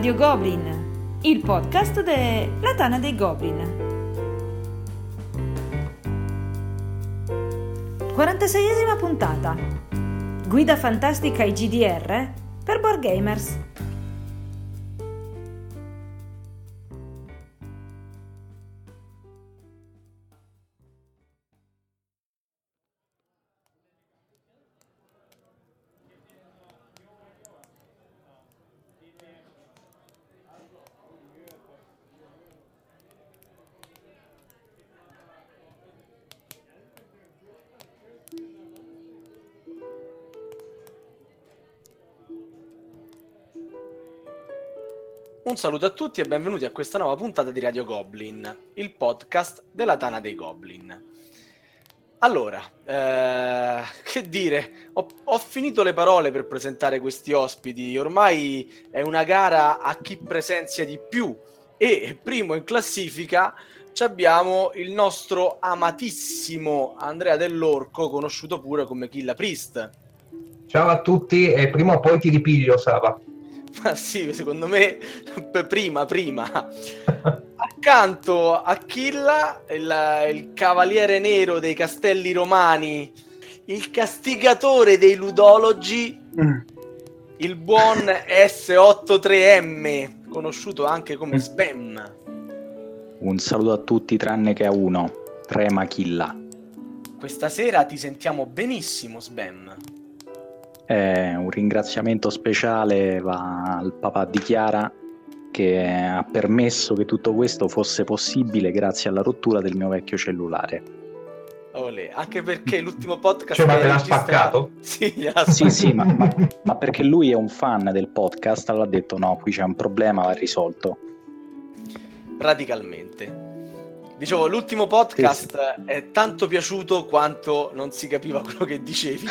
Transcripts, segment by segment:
Radio Goblin, il podcast della Tana dei Goblin. 46esima puntata. Guida fantastica ai GDR per board gamers. Un saluto a tutti e benvenuti a questa nuova puntata di Radio Goblin, il podcast della Tana dei Goblin. Allora, che dire, ho finito le parole per presentare questi ospiti, ormai è una gara a chi presenzia di più e primo in classifica abbiamo il nostro amatissimo Andrea Dell'Orco, conosciuto pure come Killa Priest. Ciao a tutti e prima o poi ti ripiglio, Sava. Ma sì, secondo me prima. Accanto a Killa, il cavaliere nero dei castelli romani, il castigatore dei ludologi, il buon S83M, conosciuto anche come Spam. Un saluto a tutti tranne che a uno, Trema Killa. Questa sera ti sentiamo benissimo, Spam. Un ringraziamento speciale va al papà di Chiara, che ha permesso che tutto questo fosse possibile grazie alla rottura del mio vecchio cellulare. Olè, anche perché l'ultimo podcast ma te l'ha spaccato? Sì, ma perché lui è un fan del podcast, allora ha detto no, qui c'è un problema, va risolto radicalmente. Dicevo, l'ultimo podcast è tanto piaciuto quanto non si capiva quello che dicevi.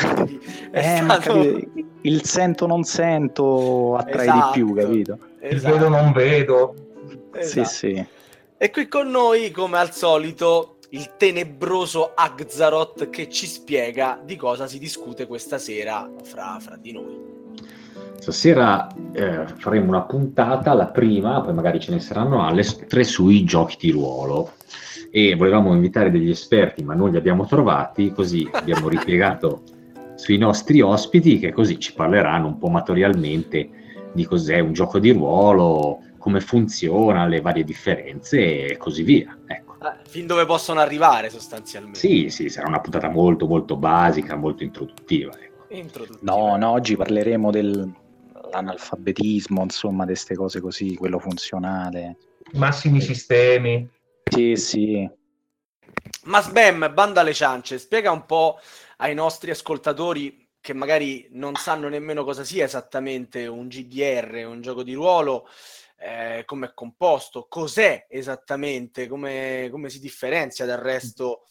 Il sento non sento attrae, esatto, di più, capito? Esatto. Il vedo non vedo. Esatto. Sì. E qui con noi, come al solito, il tenebroso Aghzarot che ci spiega di cosa si discute questa sera fra di noi. Stasera faremo una puntata, la prima, poi magari ce ne saranno altre, sui giochi di ruolo, e volevamo invitare degli esperti ma non li abbiamo trovati, così abbiamo ripiegato sui nostri ospiti che così ci parleranno un po' amatorialmente di cos'è un gioco di ruolo, come funziona, le varie differenze e così via, ecco. Fin dove possono arrivare sostanzialmente. Sì, sarà una puntata molto molto basica, molto introduttiva, ecco. No, oggi parleremo dell'analfabetismo, insomma, di queste cose così, quello funzionale, massimi sistemi. Sì. Ma Sbam, banda alle ciance, spiega un po' ai nostri ascoltatori che magari non sanno nemmeno cosa sia esattamente un GDR, un gioco di ruolo, come è composto, cos'è esattamente, come si differenzia dal resto.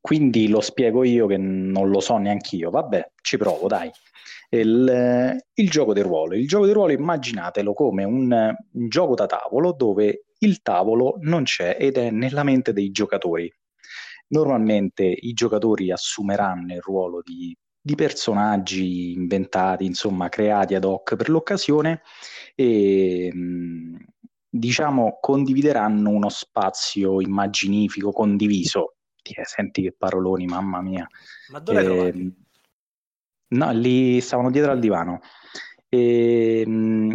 Quindi lo spiego io che non lo so neanch'io, vabbè, ci provo, dai. Il gioco di ruolo. Il gioco di ruolo immaginatelo come un gioco da tavolo dove il tavolo non c'è ed è nella mente dei giocatori. Normalmente i giocatori assumeranno il ruolo di personaggi inventati, insomma, creati ad hoc per l'occasione e, diciamo, condivideranno uno spazio immaginifico condiviso. Senti che paroloni, mamma mia. Ma dove trovati? No, lì stavano dietro al divano. E, in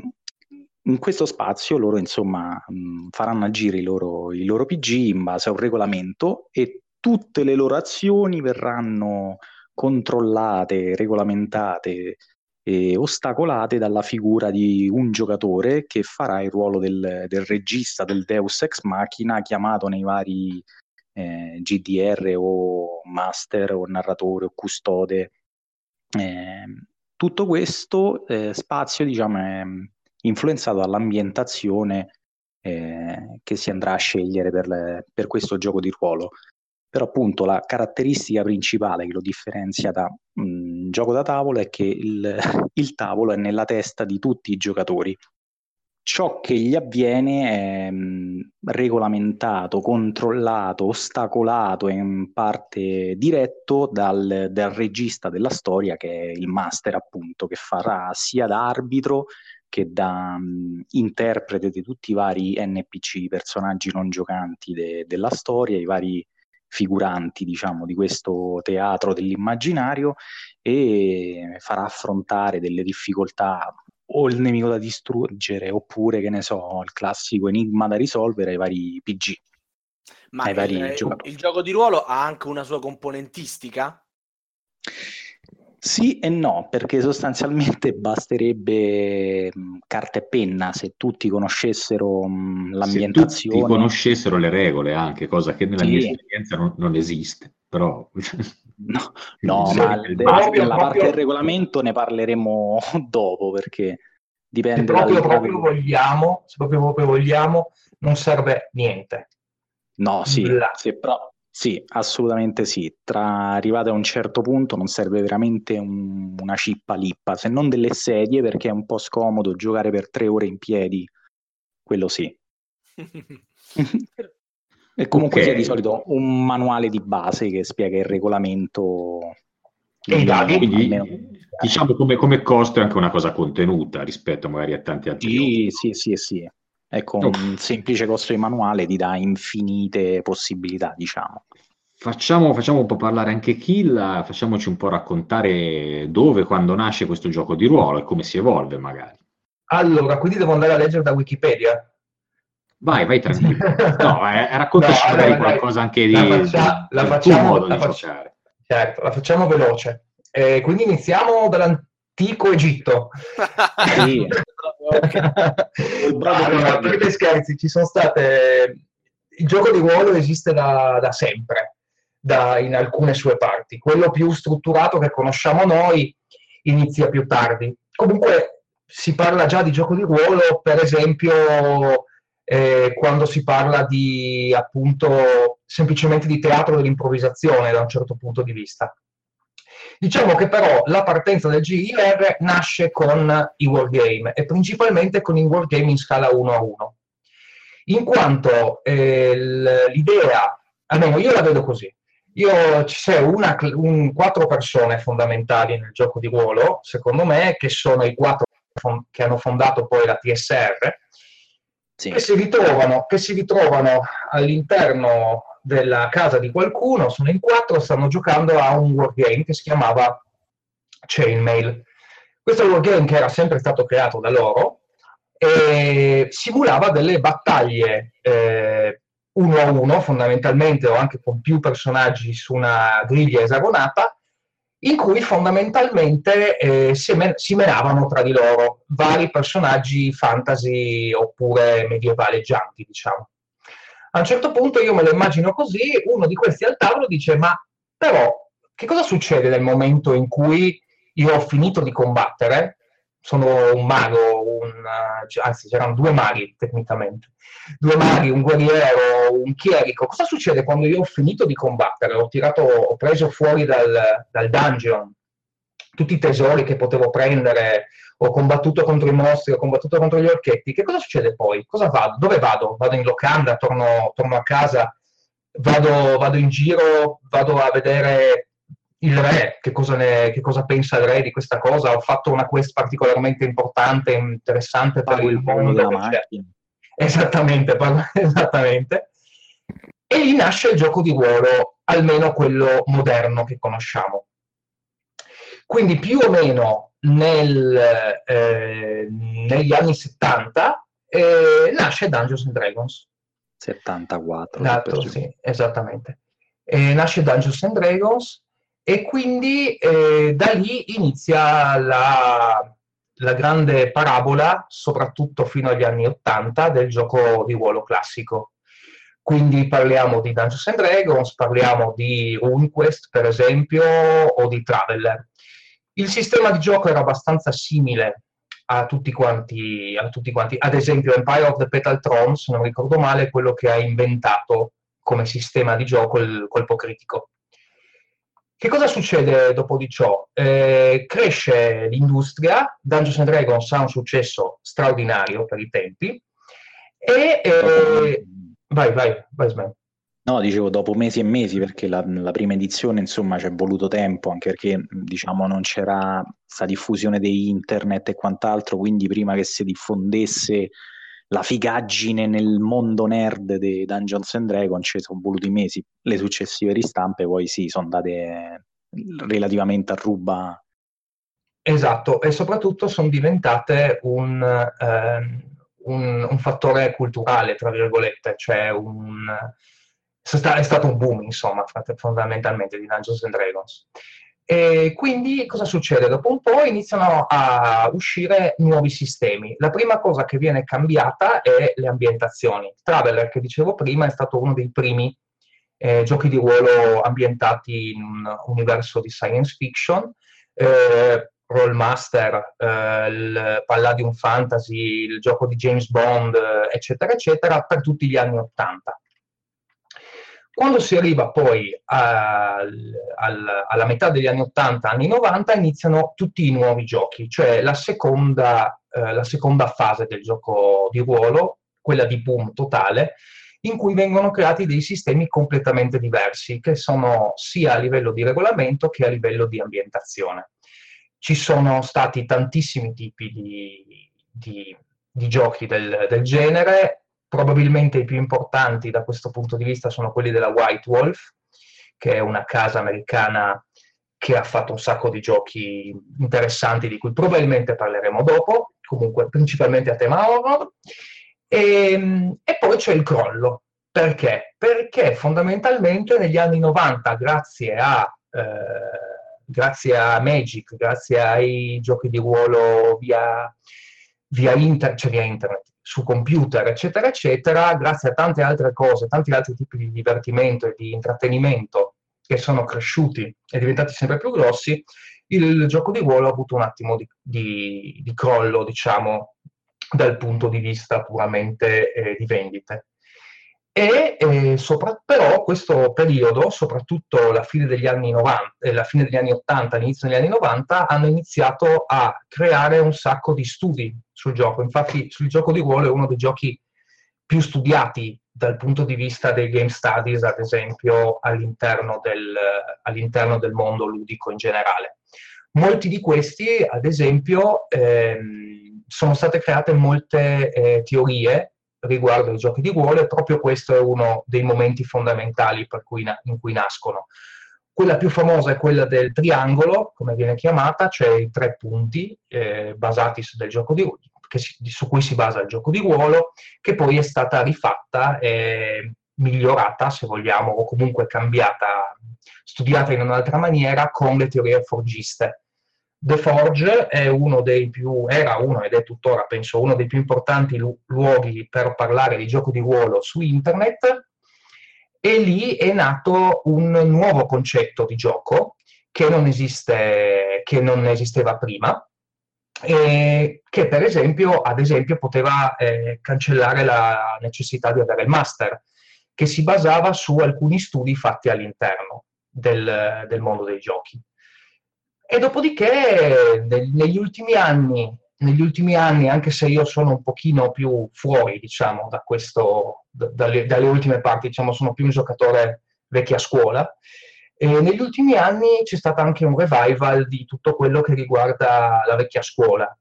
questo spazio loro, insomma, faranno agire i loro PG in base a un regolamento e tutte le loro azioni verranno controllate, regolamentate e ostacolate dalla figura di un giocatore che farà il ruolo del regista, del Deus Ex Machina, chiamato nei vari GDR o master o narratore o custode. Tutto questo spazio, diciamo, è influenzato dall'ambientazione che si andrà a scegliere per questo gioco di ruolo. Però appunto la caratteristica principale che lo differenzia da gioco da tavolo è che il tavolo è nella testa di tutti i giocatori. Ciò che gli avviene è regolamentato, controllato, ostacolato e in parte diretto dal regista della storia, che è il master, appunto, che farà sia da arbitro che da interprete di tutti i vari NPC, personaggi non giocanti della storia, i vari figuranti, diciamo, di questo teatro dell'immaginario, e farà affrontare delle difficoltà, o il nemico da distruggere, oppure, che ne so, il classico enigma da risolvere ai vari PG. Ma ai vari il gioco di ruolo ha anche una sua componentistica? Sì e no, perché sostanzialmente basterebbe carta e penna se tutti conoscessero l'ambientazione. Se tutti conoscessero le regole anche, cosa che nella mia esperienza non esiste, però... No, ma della parte del regolamento ne parleremo dopo, perché dipende... Se proprio vogliamo, non serve niente. No, sì, sì, assolutamente sì. Arrivate a un certo punto non serve veramente una cippa lippa, se non delle sedie, perché è un po' scomodo giocare per 3 ore in piedi, quello sì. E comunque c'è di solito un manuale di base che spiega il regolamento. Quindi, diciamo, come costo è anche una cosa contenuta rispetto magari a tanti altri giochi. Sì. Ecco, un semplice costo di manuale ti dà infinite possibilità, diciamo. Facciamo un po' parlare anche Killa, facciamoci un po' raccontare quando nasce questo gioco di ruolo e come si evolve, magari. Allora, quindi devo andare a leggere da Wikipedia? Vai tranquillo. Raccontaci magari qualcosa anche di... Certo, la facciamo veloce. Quindi iniziamo dall'antico Egitto. Sì. Allora, per scherzi, ci sono state... Il gioco di ruolo esiste da sempre, in alcune sue parti. Quello più strutturato che conosciamo noi inizia più tardi. Comunque si parla già di gioco di ruolo, per esempio, quando si parla di, appunto, semplicemente di teatro dell'improvvisazione da un certo punto di vista. Diciamo che però la partenza del GIR nasce con i wargame, e principalmente con i wargame in scala 1-1, in quanto l'idea, almeno io la vedo così, c'è 4 persone fondamentali nel gioco di ruolo, secondo me, che sono i 4 che hanno fondato poi la TSR, sì. che si ritrovano all'interno della casa di qualcuno, sono in 4, stanno giocando a un wargame che si chiamava Chainmail. Questo wargame, che era sempre stato creato da loro, simulava delle battaglie 1-1, fondamentalmente, o anche con più personaggi su una griglia esagonata, in cui fondamentalmente si menavano tra di loro vari personaggi fantasy oppure medievaleggianti, diciamo. A un certo punto io me lo immagino così, uno di questi al tavolo dice: ma però che cosa succede nel momento in cui io ho finito di combattere? Sono un mago, anzi c'erano 2 maghi tecnicamente, 2 maghi, un guerriero, un chierico. Cosa succede quando io ho finito di combattere? Ho preso fuori dal dungeon tutti i tesori che potevo prendere, ho combattuto contro i mostri, ho combattuto contro gli orchetti. Che cosa succede poi? Dove vado? Vado in locanda, torno a casa, vado in giro, vado a vedere il re, che cosa pensa il re di questa cosa, ho fatto una quest particolarmente importante, interessante per il mondo della macchina. Esattamente. E lì nasce il gioco di ruolo, almeno quello moderno che conosciamo. Quindi più o meno negli anni 70 nasce Dungeons & Dragons. 74. Sì, esattamente. Nasce Dungeons & Dragons e quindi da lì inizia la grande parabola, soprattutto fino agli anni 80, del gioco di ruolo classico. Quindi parliamo di Dungeons & Dragons, parliamo di RuneQuest, per esempio, o di Traveller. Il sistema di gioco era abbastanza simile a tutti quanti. Ad esempio, Empire of the Petal Throne, se non ricordo male, è quello che ha inventato come sistema di gioco il colpo critico. Che cosa succede dopo di ciò? Cresce l'industria, Dungeons & Dragons ha un successo straordinario per i tempi, e... Vai, Sven. No, dicevo dopo mesi e mesi, perché la prima edizione, insomma, c'è voluto tempo, anche perché, diciamo, non c'era sta diffusione di internet e quant'altro, quindi prima che si diffondesse la figaggine nel mondo nerd dei Dungeons and Dragons ci sono voluti mesi. Le successive ristampe poi sì, sono andate relativamente a ruba. Esatto, e soprattutto sono diventate un fattore culturale, tra virgolette, cioè è stato un boom, insomma, fondamentalmente, di Dungeons and Dragons. E quindi cosa succede? Dopo un po' iniziano a uscire nuovi sistemi. La prima cosa che viene cambiata è le ambientazioni. Traveller, che dicevo prima, è stato uno dei primi giochi di ruolo ambientati in un universo di science fiction. Rollmaster, il Palladium Fantasy, il gioco di James Bond, eccetera, eccetera, per tutti gli anni '80. Quando si arriva poi alla metà degli anni 80, anni 90, iniziano tutti i nuovi giochi, cioè la seconda fase del gioco di ruolo, quella di boom totale, in cui vengono creati dei sistemi completamente diversi, che sono sia a livello di regolamento che a livello di ambientazione. Ci sono stati tantissimi tipi di giochi del genere. Probabilmente i più importanti da questo punto di vista sono quelli della White Wolf, che è una casa americana che ha fatto un sacco di giochi interessanti, di cui probabilmente parleremo dopo, comunque principalmente a tema horror. E poi c'è il crollo. Perché? Perché fondamentalmente negli anni 90, grazie a Magic, grazie ai giochi di ruolo via internet, su computer, eccetera, eccetera, grazie a tante altre cose, tanti altri tipi di divertimento e di intrattenimento che sono cresciuti e diventati sempre più grossi, il gioco di ruolo ha avuto un attimo di crollo, diciamo, dal punto di vista puramente di vendite. Però questo periodo, soprattutto la fine degli anni 90, la fine degli anni 80, l'inizio degli anni 90, hanno iniziato a creare un sacco di studi sul gioco. Infatti il gioco di ruolo è uno dei giochi più studiati dal punto di vista dei game studies, ad esempio, all'interno del mondo ludico in generale. Molti di questi, ad esempio, sono state create molte teorie riguardo ai giochi di ruolo, e proprio questo è uno dei momenti fondamentali per cui in cui nascono. Quella più famosa è quella del triangolo, come viene chiamata, cioè i tre punti basati del gioco di ruolo, su cui si basa il gioco di ruolo, che poi è stata rifatta e migliorata, se vogliamo, o comunque cambiata, studiata in un'altra maniera con le teorie forgiste. The Forge era uno, ed è tuttora, penso, uno dei più importanti luoghi per parlare di gioco di ruolo su internet, e lì è nato un nuovo concetto di gioco che non esisteva prima, e che ad esempio poteva cancellare la necessità di avere il master, che si basava su alcuni studi fatti all'interno del mondo dei giochi. E dopodiché, negli ultimi anni, anche se io sono un pochino più fuori, diciamo, da questo, dalle ultime parti, diciamo, sono più un giocatore vecchia scuola, e negli ultimi anni c'è stato anche un revival di tutto quello che riguarda la vecchia scuola.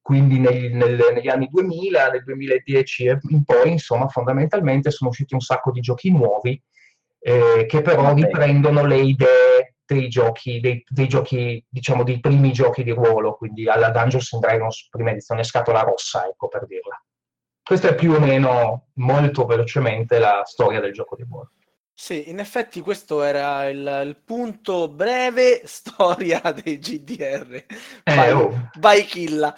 Quindi negli anni 2000, nel 2010 e in poi, insomma, fondamentalmente sono usciti un sacco di giochi nuovi, che però riprendono le idee dei giochi, diciamo, dei primi giochi di ruolo, quindi alla Dungeons and Dragons prima edizione, scatola rossa, ecco, per dirla. Questa è più o meno, molto velocemente, la storia del gioco di ruolo. Sì, in effetti questo era il punto breve storia dei GDR by Killa,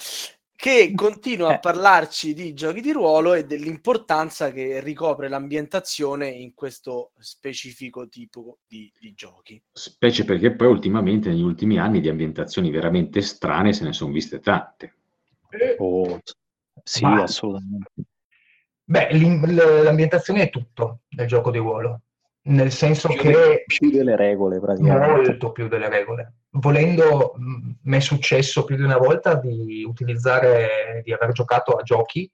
che continua a parlarci di giochi di ruolo e dell'importanza che ricopre l'ambientazione in questo specifico tipo di giochi. Specie perché poi ultimamente, negli ultimi anni, di ambientazioni veramente strane se ne sono viste tante. Sì, assolutamente. Beh, l'ambientazione è tutto nel gioco di ruolo, nel senso che più delle regole, praticamente. Molto più delle regole. Volendo, mi è successo più di una volta di aver giocato a giochi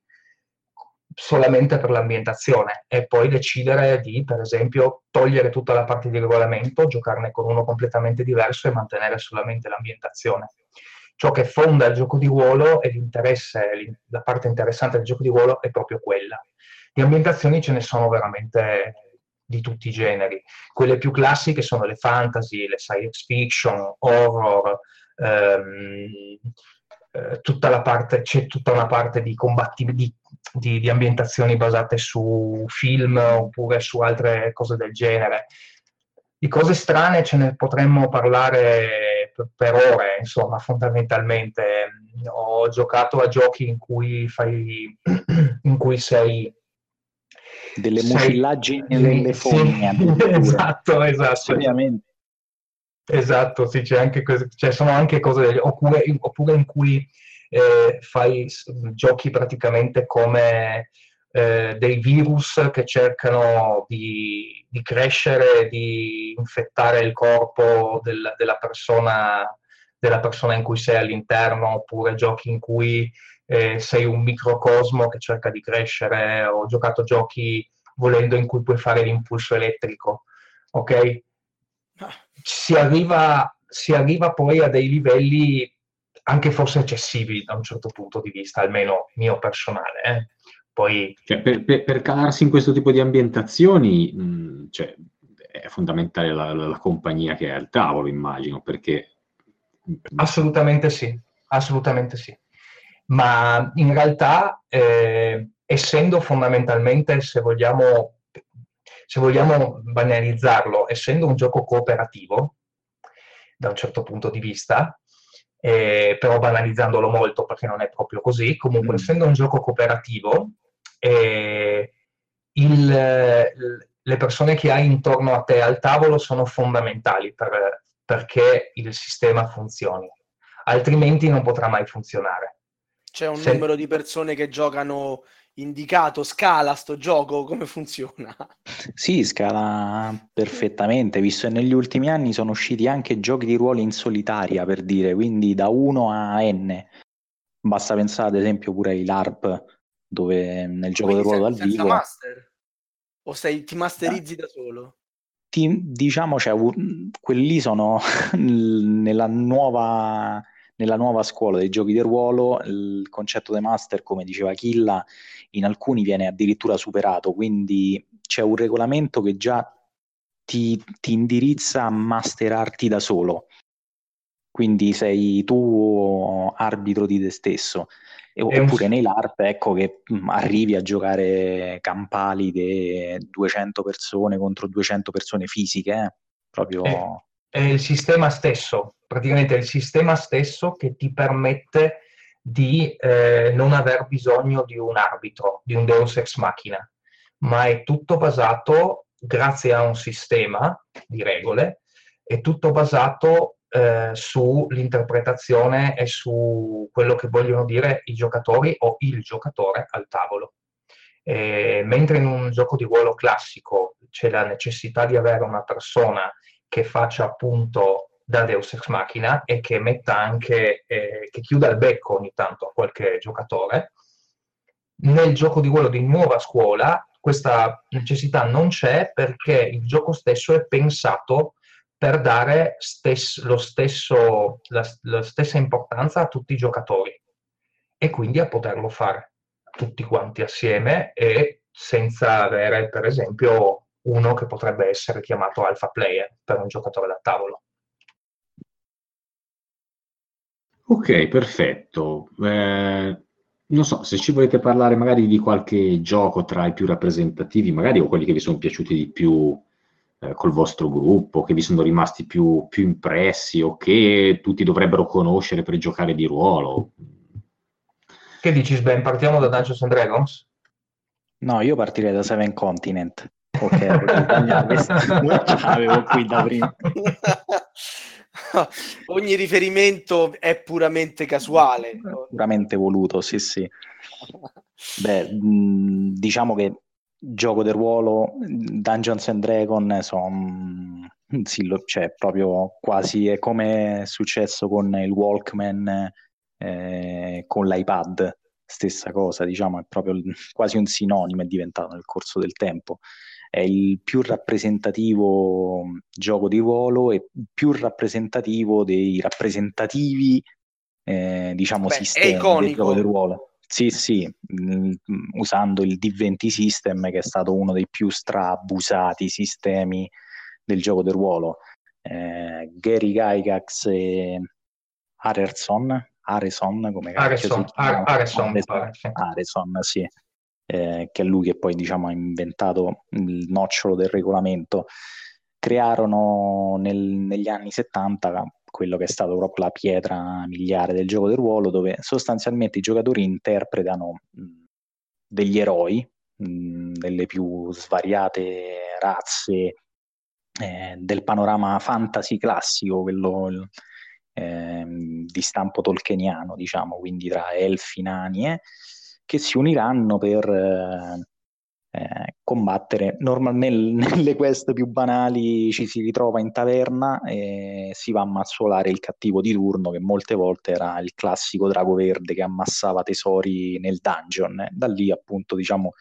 solamente per l'ambientazione, e poi decidere di, per esempio, togliere tutta la parte di regolamento, giocarne con uno completamente diverso e mantenere solamente l'ambientazione. Ciò che fonda il gioco di ruolo e l'interesse, la parte interessante del gioco di ruolo è proprio quella. Di ambientazioni ce ne sono veramente di tutti i generi. Quelle più classiche sono le fantasy, le science fiction, horror, c'è tutta una parte di combattimenti, di ambientazioni basate su film oppure su altre cose del genere. Di cose strane ce ne potremmo parlare per ore, insomma, fondamentalmente. Ho giocato a giochi in cui sei... delle mucillaggini nelle fogne. Esatto. Ovviamente. Esatto, sì, c'è anche sono anche cose oppure in cui fai giochi praticamente come dei virus che cercano di crescere, di infettare il corpo della persona in cui sei all'interno, oppure giochi in cui sei un microcosmo che cerca di crescere. Ho giocato giochi, volendo, in cui puoi fare l'impulso elettrico, ok? Si arriva poi a dei livelli anche forse eccessivi da un certo punto di vista, almeno mio personale. Poi... cioè, per calarsi in questo tipo di ambientazioni cioè, è fondamentale la compagnia che è al tavolo, immagino, perché... assolutamente sì. Ma in realtà, essendo fondamentalmente, se vogliamo banalizzarlo, essendo un gioco cooperativo, da un certo punto di vista... però banalizzandolo molto, perché non è proprio così, comunque essendo un gioco cooperativo, le persone che hai intorno a te al tavolo sono fondamentali perché il sistema funzioni, altrimenti non potrà mai funzionare. C'è un numero di persone che giocano indicato? Scala sto gioco? Come funziona? Sì, scala perfettamente, visto che negli ultimi anni sono usciti anche giochi di ruolo in solitaria, per dire, quindi da 1 a N. Basta pensare ad esempio pure ai LARP, dove nel gioco di ruolo dal vivo... master? O ti masterizzi da solo? Diciamo, cioè, quelli sono nella nuova scuola dei giochi di ruolo. Il concetto di master, come diceva Killa, in alcuni viene addirittura superato, quindi c'è un regolamento che già ti indirizza a masterarti da solo, quindi sei tu arbitro di te stesso. Oppure nei LARP, ecco, che arrivi a giocare campali di 200 persone contro 200 persone fisiche, proprio... È il sistema stesso, praticamente è il sistema stesso che ti permette di non aver bisogno di un arbitro, di un deus ex machina, ma è tutto basato, grazie a un sistema di regole, è tutto basato sull'interpretazione e su quello che vogliono dire i giocatori o il giocatore al tavolo. Mentre in un gioco di ruolo classico c'è la necessità di avere una persona che faccia appunto da deus ex machina e che metta anche che chiuda il becco ogni tanto a qualche giocatore, nel gioco di ruolo di nuova scuola questa necessità non c'è, perché il gioco stesso è pensato per dare la stessa importanza a tutti i giocatori, e quindi a poterlo fare tutti quanti assieme e senza avere, per esempio, uno che potrebbe essere chiamato alpha player per un giocatore da tavolo. Ok, perfetto. Non so, se ci volete parlare magari di qualche gioco tra i più rappresentativi, magari, o quelli che vi sono piaciuti di più col vostro gruppo, che vi sono rimasti più impressi o che tutti dovrebbero conoscere per giocare di ruolo. Che dici, Sven? Partiamo da Dungeons & Dragons? No, io partirei da Seven Continent. Ok, avevo qui da prima. Ogni riferimento è puramente casuale, puramente voluto, sì. Beh, diciamo che gioco del ruolo, Dungeons and Dragons, cioè, proprio quasi è come è successo con il Walkman, con l'iPad. stessa cosa, diciamo, è proprio quasi un sinonimo, è diventato nel corso del tempo. È il più rappresentativo gioco di ruolo e più rappresentativo dei rappresentativi, diciamo, sistemi del gioco di ruolo. Sì, sì, usando il D20 System, che è stato uno dei più strabusati sistemi del gioco del ruolo. Gary Gygax e Areson, sì, che è lui che poi, diciamo, ha inventato il nocciolo del regolamento, crearono negli anni 70 quello che è stato proprio la pietra miliare del gioco del ruolo, dove sostanzialmente i giocatori interpretano degli eroi delle più svariate razze, del panorama fantasy classico, quello di stampo tolkieniano, diciamo, quindi tra elfi, nani, che si uniranno per combattere. Normalmente nelle quest più banali ci si ritrova in taverna e si va a mazzolare il cattivo di turno, che molte volte era il classico drago verde che ammassava tesori nel dungeon. Da lì, appunto, diciamo,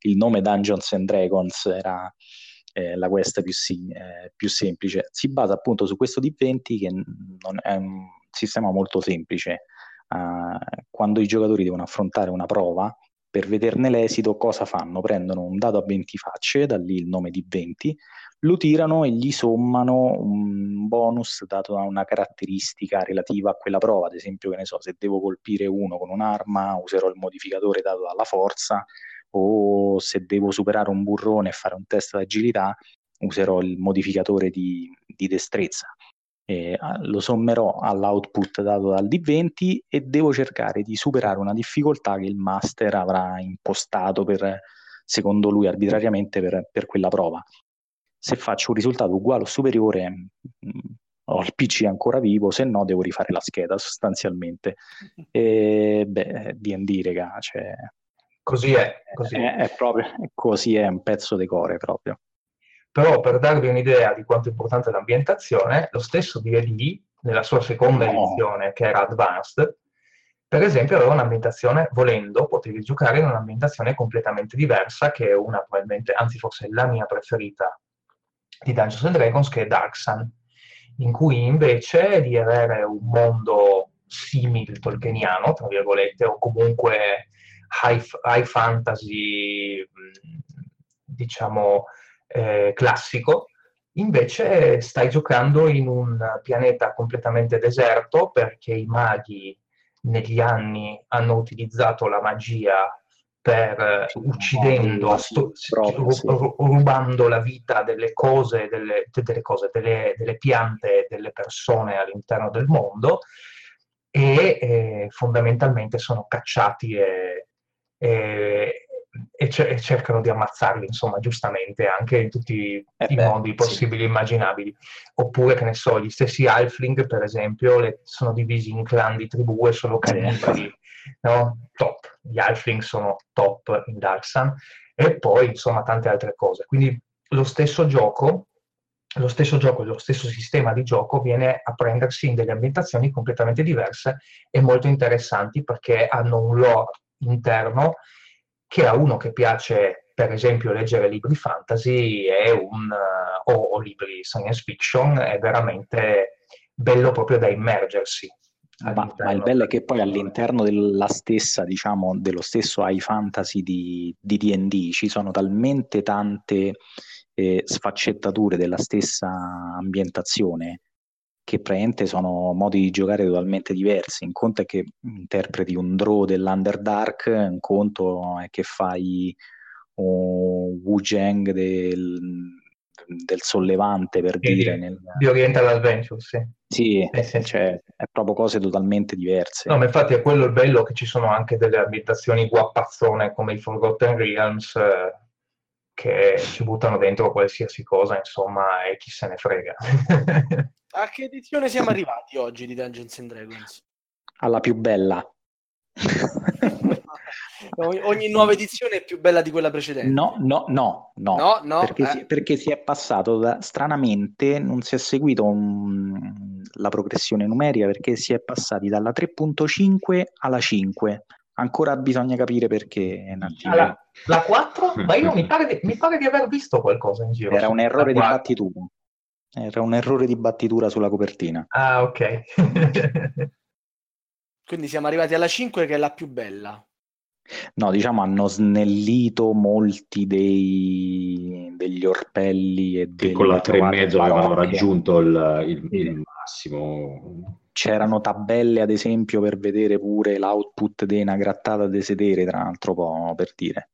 il nome Dungeons and Dragons era la quest più semplice. Si basa appunto su questo D20, che non è un sistema molto semplice. Quando i giocatori devono affrontare una prova, per vederne l'esito, cosa fanno? Prendono un dado a 20 facce, da lì il nome di 20, lo tirano e gli sommano un bonus dato da una caratteristica relativa a quella prova. Ad esempio, che ne so, se devo colpire uno con un'arma, userò il modificatore dato dalla forza, o se devo superare un burrone e fare un test di agilità, userò il modificatore di destrezza. Lo sommerò all'output dato dal D20 e devo cercare di superare una difficoltà che il master avrà impostato secondo lui arbitrariamente per quella prova. Se faccio un risultato uguale o superiore, ho il PC ancora vivo, se no devo rifare la scheda, sostanzialmente. D&D, regà, cioè, così è un pezzo di core proprio. Però, per darvi un'idea di quanto è importante l'ambientazione, lo stesso D&D, nella sua seconda edizione, che era Advanced, per esempio, aveva un'ambientazione, volendo, potevi giocare in un'ambientazione completamente diversa, che è una, probabilmente, anzi forse la mia preferita di Dungeons and Dragons, che è Dark Sun, in cui invece di avere un mondo simile tolkieniano, tra virgolette, o comunque high fantasy, diciamo, classico, invece stai giocando in un pianeta completamente deserto, perché i maghi negli anni hanno utilizzato la magia per rubando la vita delle cose, delle piante, delle persone all'interno del mondo, e fondamentalmente sono cacciati e cercano di ammazzarli, insomma, giustamente, anche in tutti i modi possibili e immaginabili. Oppure, che ne so, gli stessi Halfling, per esempio, sono divisi in clan di tribù e sono cannibali, no? Top. Gli Halfling sono top in Dark Sun, e poi, insomma, tante altre cose. Quindi lo stesso sistema di gioco viene a prendersi in delle ambientazioni completamente diverse e molto interessanti, perché hanno un lore interno che a uno che piace, per esempio, leggere libri fantasy o libri science fiction, è veramente bello proprio da immergersi. Ma il bello è che poi all'interno dello stesso high fantasy di D&D ci sono talmente tante sfaccettature della stessa ambientazione, che praticamente sono modi di giocare totalmente diversi. Un conto è che interpreti un Drow dell'Underdark, un conto è che fai Wu Jiang del Sollevante, per dire. Di Oriental Adventures, sì. Sì, cioè, è proprio cose totalmente diverse. No, ma infatti è quello il bello, che ci sono anche delle ambientazioni guappazzone, come i Forgotten Realms, che ci buttano dentro qualsiasi cosa, insomma, e chi se ne frega. A che edizione siamo arrivati oggi di Dungeons & Dragons? Alla più bella. Ogni nuova edizione è più bella di quella precedente. No. Perché si è passato stranamente, non si è seguito la progressione numerica, perché si è passati dalla 3.5 alla 5. ancora bisogna capire perché è inattiva. Allora, la 4? Ma io mi pare di aver visto qualcosa in giro. Era un errore di battitura. Era un errore di battitura sulla copertina. Ah, ok. Quindi siamo arrivati alla 5, che è la più bella. No, diciamo hanno snellito molti degli orpelli e che con la 3,5 avevano raggiunto il massimo. C'erano tabelle, ad esempio, per vedere pure l'output di una grattata di sedere, tra l'altro, po' per dire.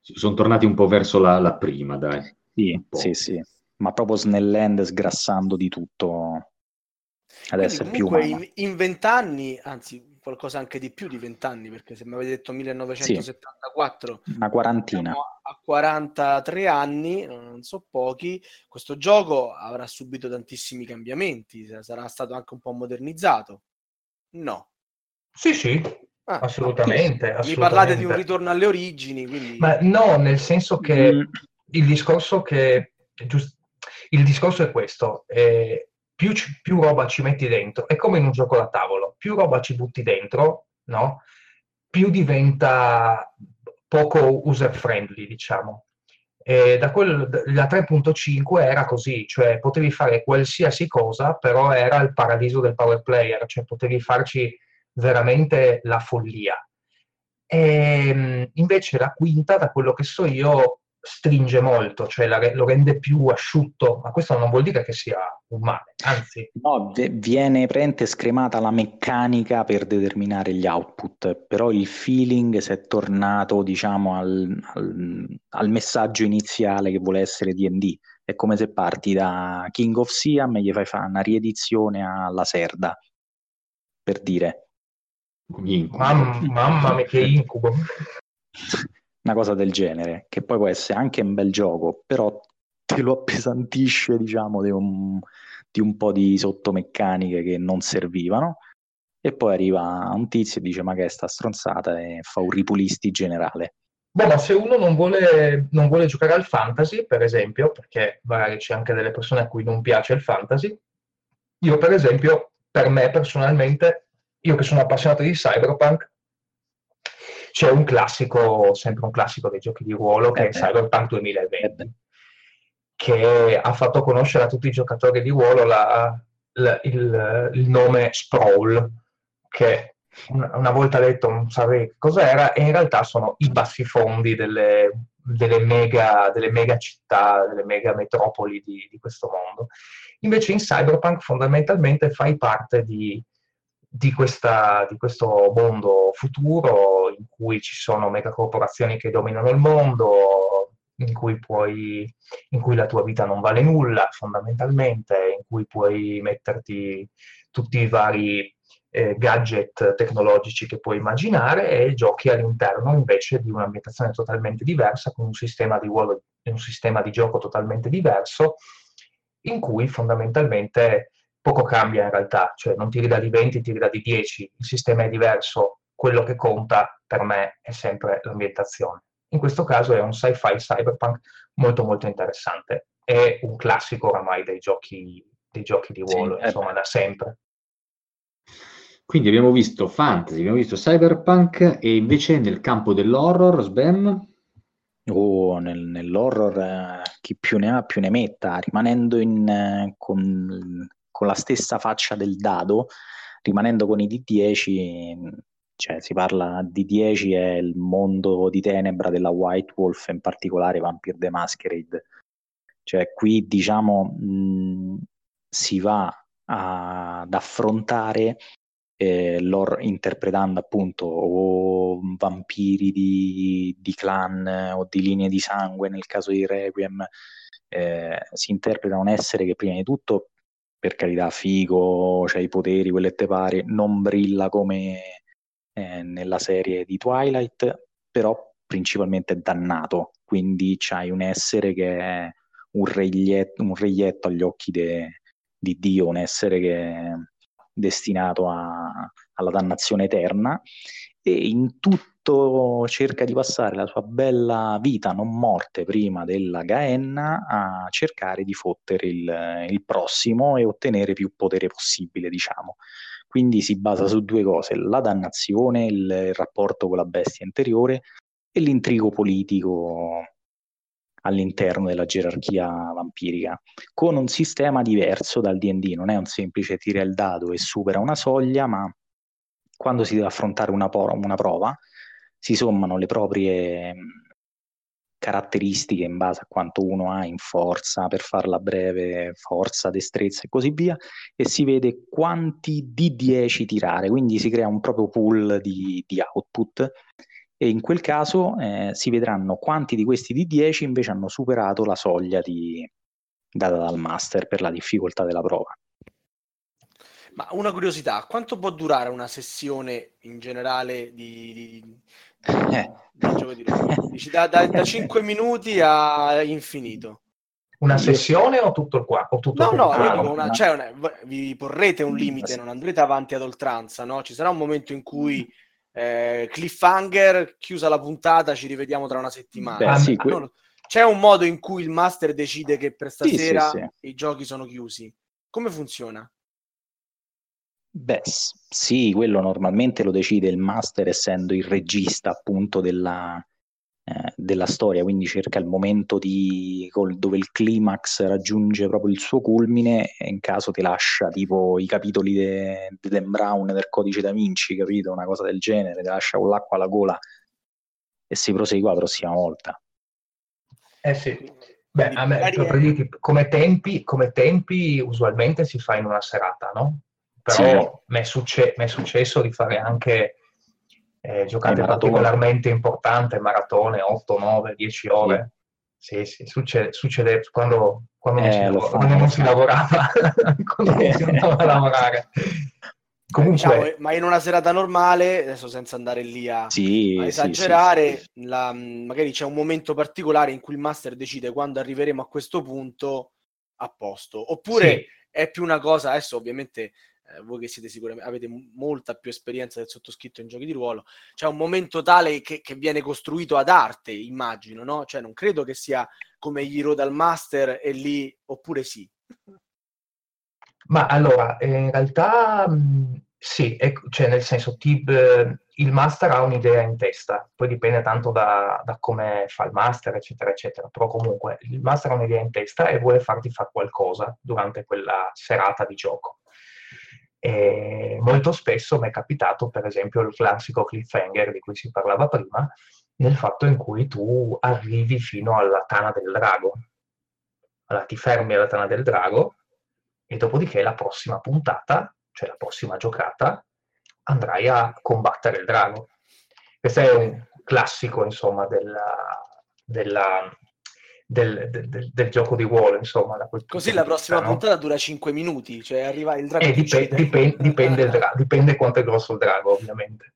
Sono tornati un po' verso la prima, dai. Sì, ma proprio snellendo, sgrassando di tutto. Adesso è più umana. In 20 anni, anzi... qualcosa anche di più di 20 anni, perché se mi avete detto 1974, sì, una quarantina, a 43 anni, non so pochi, questo gioco avrà subito tantissimi cambiamenti, sarà stato anche un po' modernizzato, no? Sì, assolutamente, assolutamente. Mi parlate di un ritorno alle origini, quindi... Ma no, nel senso che il discorso è questo, più roba ci metti dentro, è come in un gioco da tavolo, più roba ci butti dentro, no? Più diventa poco user friendly, diciamo. E la 3.5 era così, cioè potevi fare qualsiasi cosa, però era il paradiso del power player, cioè potevi farci veramente la follia. E invece la quinta, da quello che so io, stringe molto, cioè lo rende più asciutto, ma questo non vuol dire che sia un male, anzi. No, viene scremata la meccanica per determinare gli output, però il feeling si è tornato, diciamo, al messaggio iniziale che vuole essere D&D. È come se parti da King of Siam e gli fai fare una riedizione alla Serda, per dire. Mamma mia, che incubo! Una cosa del genere, che poi può essere anche un bel gioco, però te lo appesantisce, diciamo, di un po' di sottomeccaniche che non servivano, e poi arriva un tizio e dice ma che è sta stronzata, e fa un ripulisti generale. Beh, ma se uno non vuole giocare al fantasy, per esempio, perché magari c'è anche delle persone a cui non piace il fantasy, io per esempio, per me personalmente, io che sono appassionato di cyberpunk, c'è un classico, sempre un classico dei giochi di ruolo, che è Cyberpunk 2020, che ha fatto conoscere a tutti i giocatori di ruolo il nome Sprawl, che una volta detto non saprei cos'era, e in realtà sono i bassifondi delle mega città, delle mega metropoli di questo mondo. Invece in Cyberpunk fondamentalmente fai parte di questo mondo futuro in cui ci sono megacorporazioni che dominano il mondo, in cui la tua vita non vale nulla, fondamentalmente, in cui puoi metterti tutti i vari gadget tecnologici che puoi immaginare, e giochi all'interno invece di un'ambientazione totalmente diversa, con un sistema di ruolo e un sistema di gioco totalmente diverso, in cui fondamentalmente poco cambia in realtà, cioè non ti ridà di 20, ti ridà di 10, il sistema è diverso, quello che conta per me è sempre l'ambientazione. In questo caso è un sci-fi cyberpunk molto molto interessante, è un classico oramai dei giochi di ruolo, sì, insomma, da sempre. Quindi abbiamo visto fantasy, abbiamo visto cyberpunk, e invece nel campo dell'horror, Sbam? Nell'horror chi più ne ha più ne metta, rimanendo con la stessa faccia del dado, rimanendo con i D10, cioè si parla di D10, è il mondo di tenebra della White Wolf, in particolare Vampire: the Masquerade. Cioè qui, diciamo, si va ad affrontare lore, interpretando appunto o vampiri di clan o di linee di sangue, nel caso di Requiem, si interpreta un essere che prima di tutto, per carità, figo, c'ha i poteri, quello che te pare, non brilla come nella serie di Twilight, però principalmente è dannato, quindi c'hai un essere che è un reietto agli occhi di Dio, un essere che è destinato alla dannazione eterna, e in tutto tutto cerca di passare la sua bella vita non morte prima della Gaenna a cercare di fottere il prossimo e ottenere più potere possibile, diciamo. Quindi si basa su due cose: la dannazione, il rapporto con la bestia interiore e l'intrigo politico all'interno della gerarchia vampirica, con un sistema diverso dal D&D. Non è un semplice tira il dado e supera una soglia, ma quando si deve affrontare una prova si sommano le proprie caratteristiche in base a quanto uno ha in forza, per farla breve, forza, destrezza e così via, e si vede quanti D10 tirare, quindi si crea un proprio pool di output, e in quel caso si vedranno quanti di questi D10 invece hanno superato la soglia data dal master per la difficoltà della prova. Ma una curiosità, quanto può durare una sessione in generale di gioco di ruolo? Dici, da 5 minuti a infinito. Una sessione o tutto il qua? O tutto vi porrete un limite, non andrete avanti ad oltranza, no? Ci sarà un momento in cui cliffhanger, chiusa la puntata, ci rivediamo tra una settimana. Beh, sì, c'è un modo in cui il master decide che per stasera i giochi sono chiusi. Come funziona? Beh, sì, quello normalmente lo decide il master, essendo il regista appunto della storia, quindi cerca il momento dove il climax raggiunge proprio il suo culmine, e in caso ti lascia tipo i capitoli di Dan Brown del Codice da Vinci, capito? Una cosa del genere, ti lascia con l'acqua alla gola e si prosegue la prossima volta. Eh sì. Beh, a me, come tempi usualmente si fa in una serata, no? Però mi è successo di fare anche giocate particolarmente importanti, maratone, 8, 9, 10 ore. Sì, succede quando non si andava a lavorare. Comunque, diciamo, ma in una serata normale, adesso senza andare lì a esagerare, magari c'è un momento particolare in cui il master decide quando arriveremo a questo punto a posto. Oppure è più una cosa, adesso ovviamente... voi che siete sicuramente avete molta più esperienza del sottoscritto in giochi di ruolo, c'è un momento tale che viene costruito ad arte, immagino, no? Cioè non credo che sia come gli roda il master e lì, oppure sì? Ma allora, in realtà sì, cioè nel senso il master ha un'idea in testa, poi dipende tanto da come fa il master, eccetera, eccetera, però comunque il master ha un'idea in testa e vuole farti fare qualcosa durante quella serata di gioco. E molto spesso mi è capitato, per esempio, il classico cliffhanger di cui si parlava prima, nel fatto in cui tu arrivi fino alla Tana del Drago. Allora ti fermi alla Tana del Drago e dopodiché la prossima puntata, cioè la prossima giocata, andrai a combattere il drago. Questo è un classico, insomma, del gioco di ruolo, insomma. Così la prossima puntata dura 5 minuti, cioè arriva il drago. Dipende quanto è grosso il drago, ovviamente.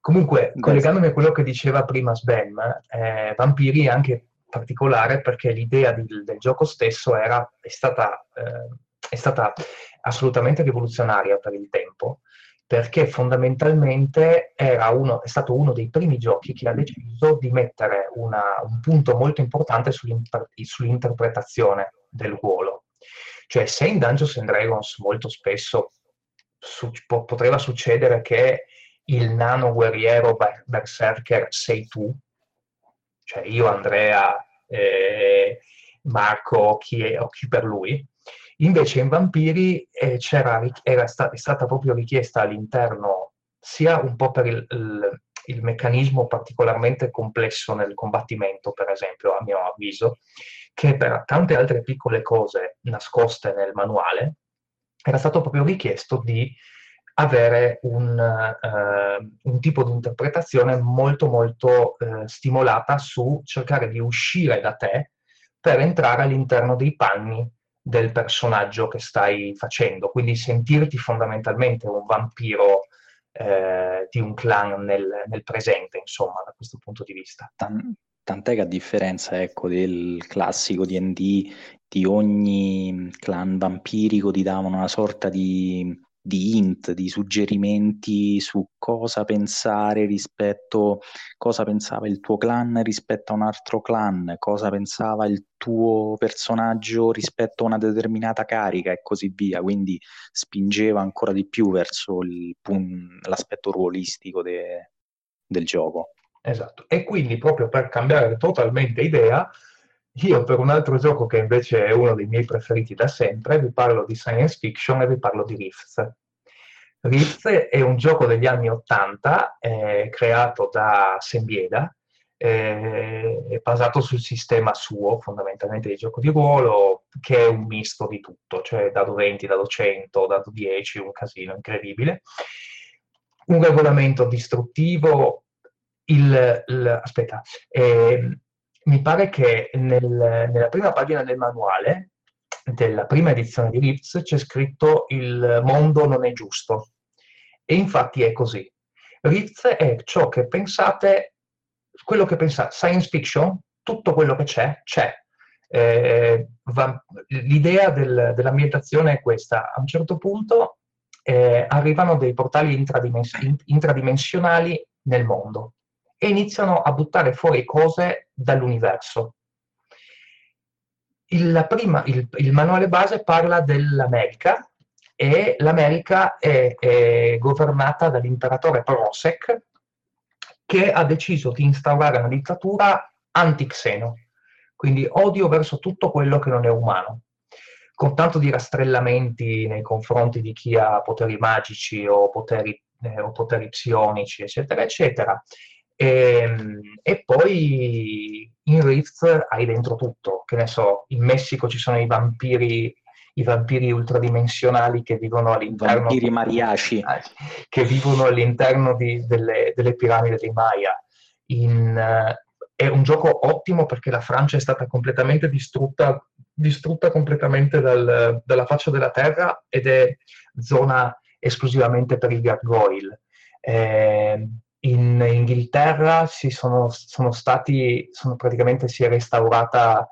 Comunque, collegandomi a quello che diceva prima Sven, Vampiri è anche particolare perché l'idea del gioco stesso è stata assolutamente rivoluzionaria per il tempo, perché fondamentalmente è stato uno dei primi giochi che ha deciso di mettere un punto molto importante sull'interpretazione del ruolo. Cioè, se in Dungeons & Dragons molto spesso poteva succedere che il nano guerriero berserker sei tu, cioè io, Andrea, Marco, chi per lui, invece in Vampiri è stata proprio richiesta all'interno, sia un po' per il meccanismo particolarmente complesso nel combattimento, per esempio, a mio avviso, che per tante altre piccole cose nascoste nel manuale, era stato proprio richiesto di avere un tipo di interpretazione molto molto stimolata su cercare di uscire da te per entrare all'interno dei panni del personaggio che stai facendo, quindi sentirti fondamentalmente un vampiro di un clan nel presente, insomma, da questo punto di vista. Tant'è che, a differenza, del classico D&D, di ogni clan vampirico ti davano una sorta di di hint, di suggerimenti su cosa pensare rispetto, cosa pensava il tuo clan rispetto a un altro clan, cosa pensava il tuo personaggio rispetto a una determinata carica e così via, quindi spingeva ancora di più verso l'aspetto ruolistico del gioco. Esatto, e quindi proprio per cambiare totalmente idea, io per un altro gioco che invece è uno dei miei preferiti da sempre, vi parlo di science fiction e vi parlo di Rifts. Rifts è un gioco degli anni '80, creato da Sembieda, è basato sul sistema suo, fondamentalmente di gioco di ruolo, che è un misto di tutto, cioè dado 20, dado 100, dado 10, un casino incredibile. Un regolamento distruttivo, mi pare che nella prima pagina del manuale della prima edizione di Rifts c'è scritto "il mondo non è giusto", e infatti è così. Rifts è ciò che pensate, quello che pensate, science fiction, tutto quello che c'è. L'idea dell'ambientazione è questa: a un certo punto arrivano dei portali intradimensionali nel mondo e iniziano a buttare fuori cose dall'universo. Il manuale base parla dell'America, e l'America è governata dall'imperatore Prosek, che ha deciso di instaurare una dittatura anti-xeno, quindi odio verso tutto quello che non è umano, con tanto di rastrellamenti nei confronti di chi ha poteri magici o poteri psionici, eccetera, eccetera. E poi in Rifts hai dentro tutto, che ne so, in Messico ci sono i vampiri ultradimensionali che vivono all'interno, vampiri mariachi, che vivono all'interno delle piramidi dei Maya. È un gioco ottimo perché la Francia è stata completamente distrutta completamente dalla faccia della terra, ed è zona esclusivamente per i gargoyle. In Inghilterra si è restaurata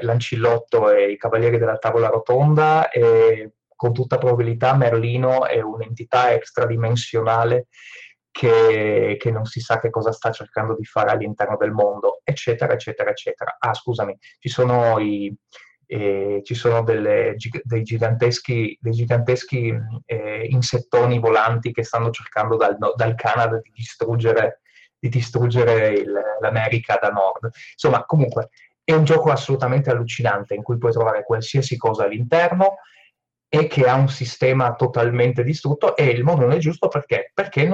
l'ancillotto e i cavalieri della tavola rotonda, e con tutta probabilità Merlino è un'entità extradimensionale che non si sa che cosa sta cercando di fare all'interno del mondo, eccetera, eccetera, eccetera. Ah, scusami, ci sono dei giganteschi insettoni volanti che stanno cercando dal Canada di distruggere l'America da nord. Insomma, comunque, è un gioco assolutamente allucinante, in cui puoi trovare qualsiasi cosa all'interno, e che ha un sistema totalmente distrutto, e il mondo non è giusto perché? Perché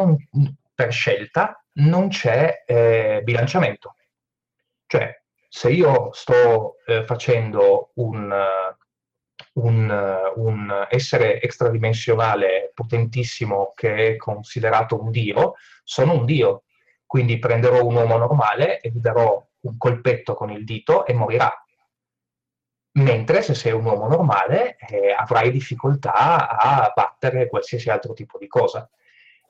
per scelta non c'è bilanciamento. Cioè, se io sto facendo un essere extradimensionale potentissimo che è considerato un dio, sono un dio. Quindi prenderò un uomo normale e gli darò un colpetto con il dito e morirà. Mentre se sei un uomo normale avrai difficoltà a battere qualsiasi altro tipo di cosa.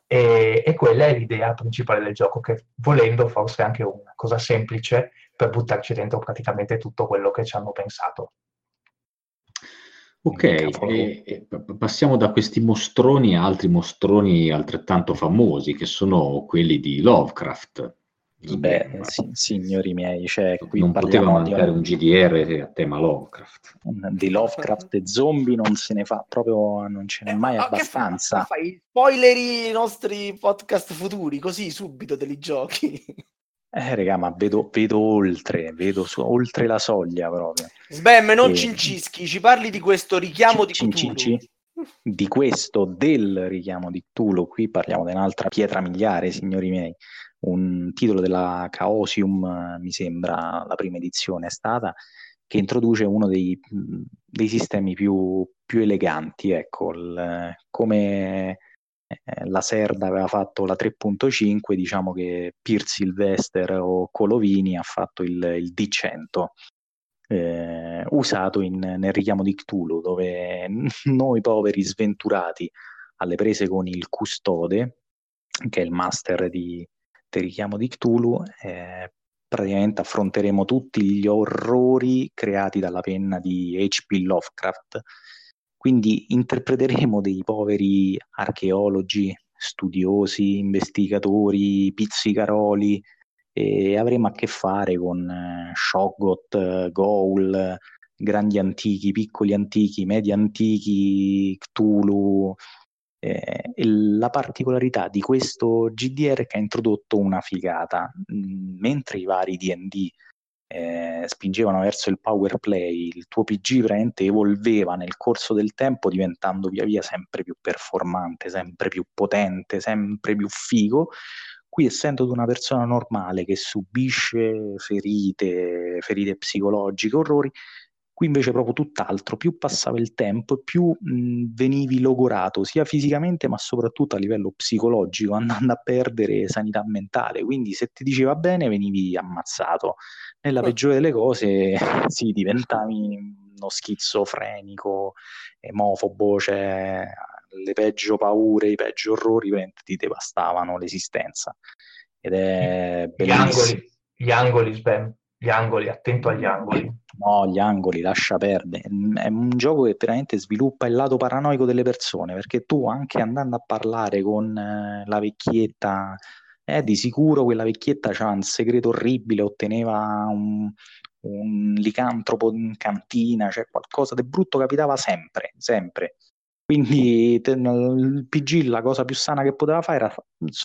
E quella è l'idea principale del gioco, che volendo forse anche una cosa semplice per buttarci dentro praticamente tutto quello che ci hanno pensato. Ok, e passiamo da questi mostroni a altri mostroni altrettanto famosi, che sono quelli di Lovecraft. Beh, signori miei, cioè, qui non poteva mancare un GDR a tema Lovecraft. Di Lovecraft e zombie non se ne fa proprio, non ce n'è mai abbastanza. Fai spoileri i nostri podcast futuri, così subito te li giochi. Raga, ma vedo oltre, oltre la soglia proprio. Spam, non cincischi, ci parli di questo richiamo di Cthulhu. Di questo, del richiamo di Cthulhu, qui parliamo di un'altra pietra miliare, signori miei. Un titolo della Chaosium, mi sembra la prima edizione è stata, che introduce uno dei sistemi più eleganti, ecco, come la Serda aveva fatto la 3.5, diciamo che Pier Sylvester o Colovini ha fatto il D100, usato nel richiamo di Cthulhu, dove noi poveri sventurati alle prese con il custode, che è il master di richiamo di Cthulhu, praticamente affronteremo tutti gli orrori creati dalla penna di H.P. Lovecraft, Quindi interpreteremo dei poveri archeologi, studiosi, investigatori, pizzicaroli, e avremo a che fare con Shoggoth, Ghoul, grandi antichi, piccoli antichi, medi antichi, Cthulhu. E la particolarità di questo GDR è che ha introdotto una figata. Mentre i vari D&D spingevano verso il power play, il tuo PG praticamente evolveva nel corso del tempo, diventando via via sempre più performante, sempre più potente, sempre più figo. Qui, essendo una persona normale che subisce ferite psicologiche, orrori, qui invece proprio tutt'altro. Più passava il tempo, più venivi logorato, sia fisicamente ma soprattutto a livello psicologico, andando a perdere sanità mentale. Quindi se ti diceva bene venivi ammazzato, nella peggiore delle cose sì, diventavi uno schizofrenico, emofobo, cioè le peggio paure, i peggio orrori ti devastavano l'esistenza. Ed è bellissimo. Gli angoli, Spam. Gli angoli, attento agli angoli. No, gli angoli, lascia perdere. È un gioco che veramente sviluppa il lato paranoico delle persone, perché tu, anche andando a parlare con la vecchietta, di sicuro quella vecchietta c'ha un segreto orribile, otteneva un licantropo in cantina, cioè qualcosa di brutto capitava sempre, sempre. Quindi il PG, la cosa più sana che poteva fare era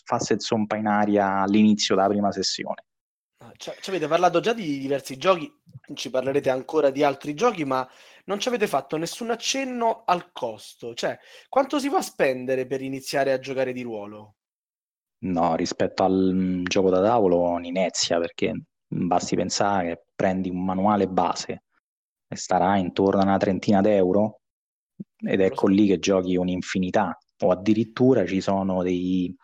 farsi il zompa in aria all'inizio della prima sessione. Ci avete parlato già di diversi giochi, ci parlerete ancora di altri giochi, ma non ci avete fatto nessun accenno al costo. Cioè, quanto si va a spendere per iniziare a giocare di ruolo? No, rispetto al gioco da tavolo un'inezia, perché basti pensare che prendi un manuale base e starà intorno a una trentina d'euro, ed ecco lì che giochi un'infinità. O addirittura ci sono dei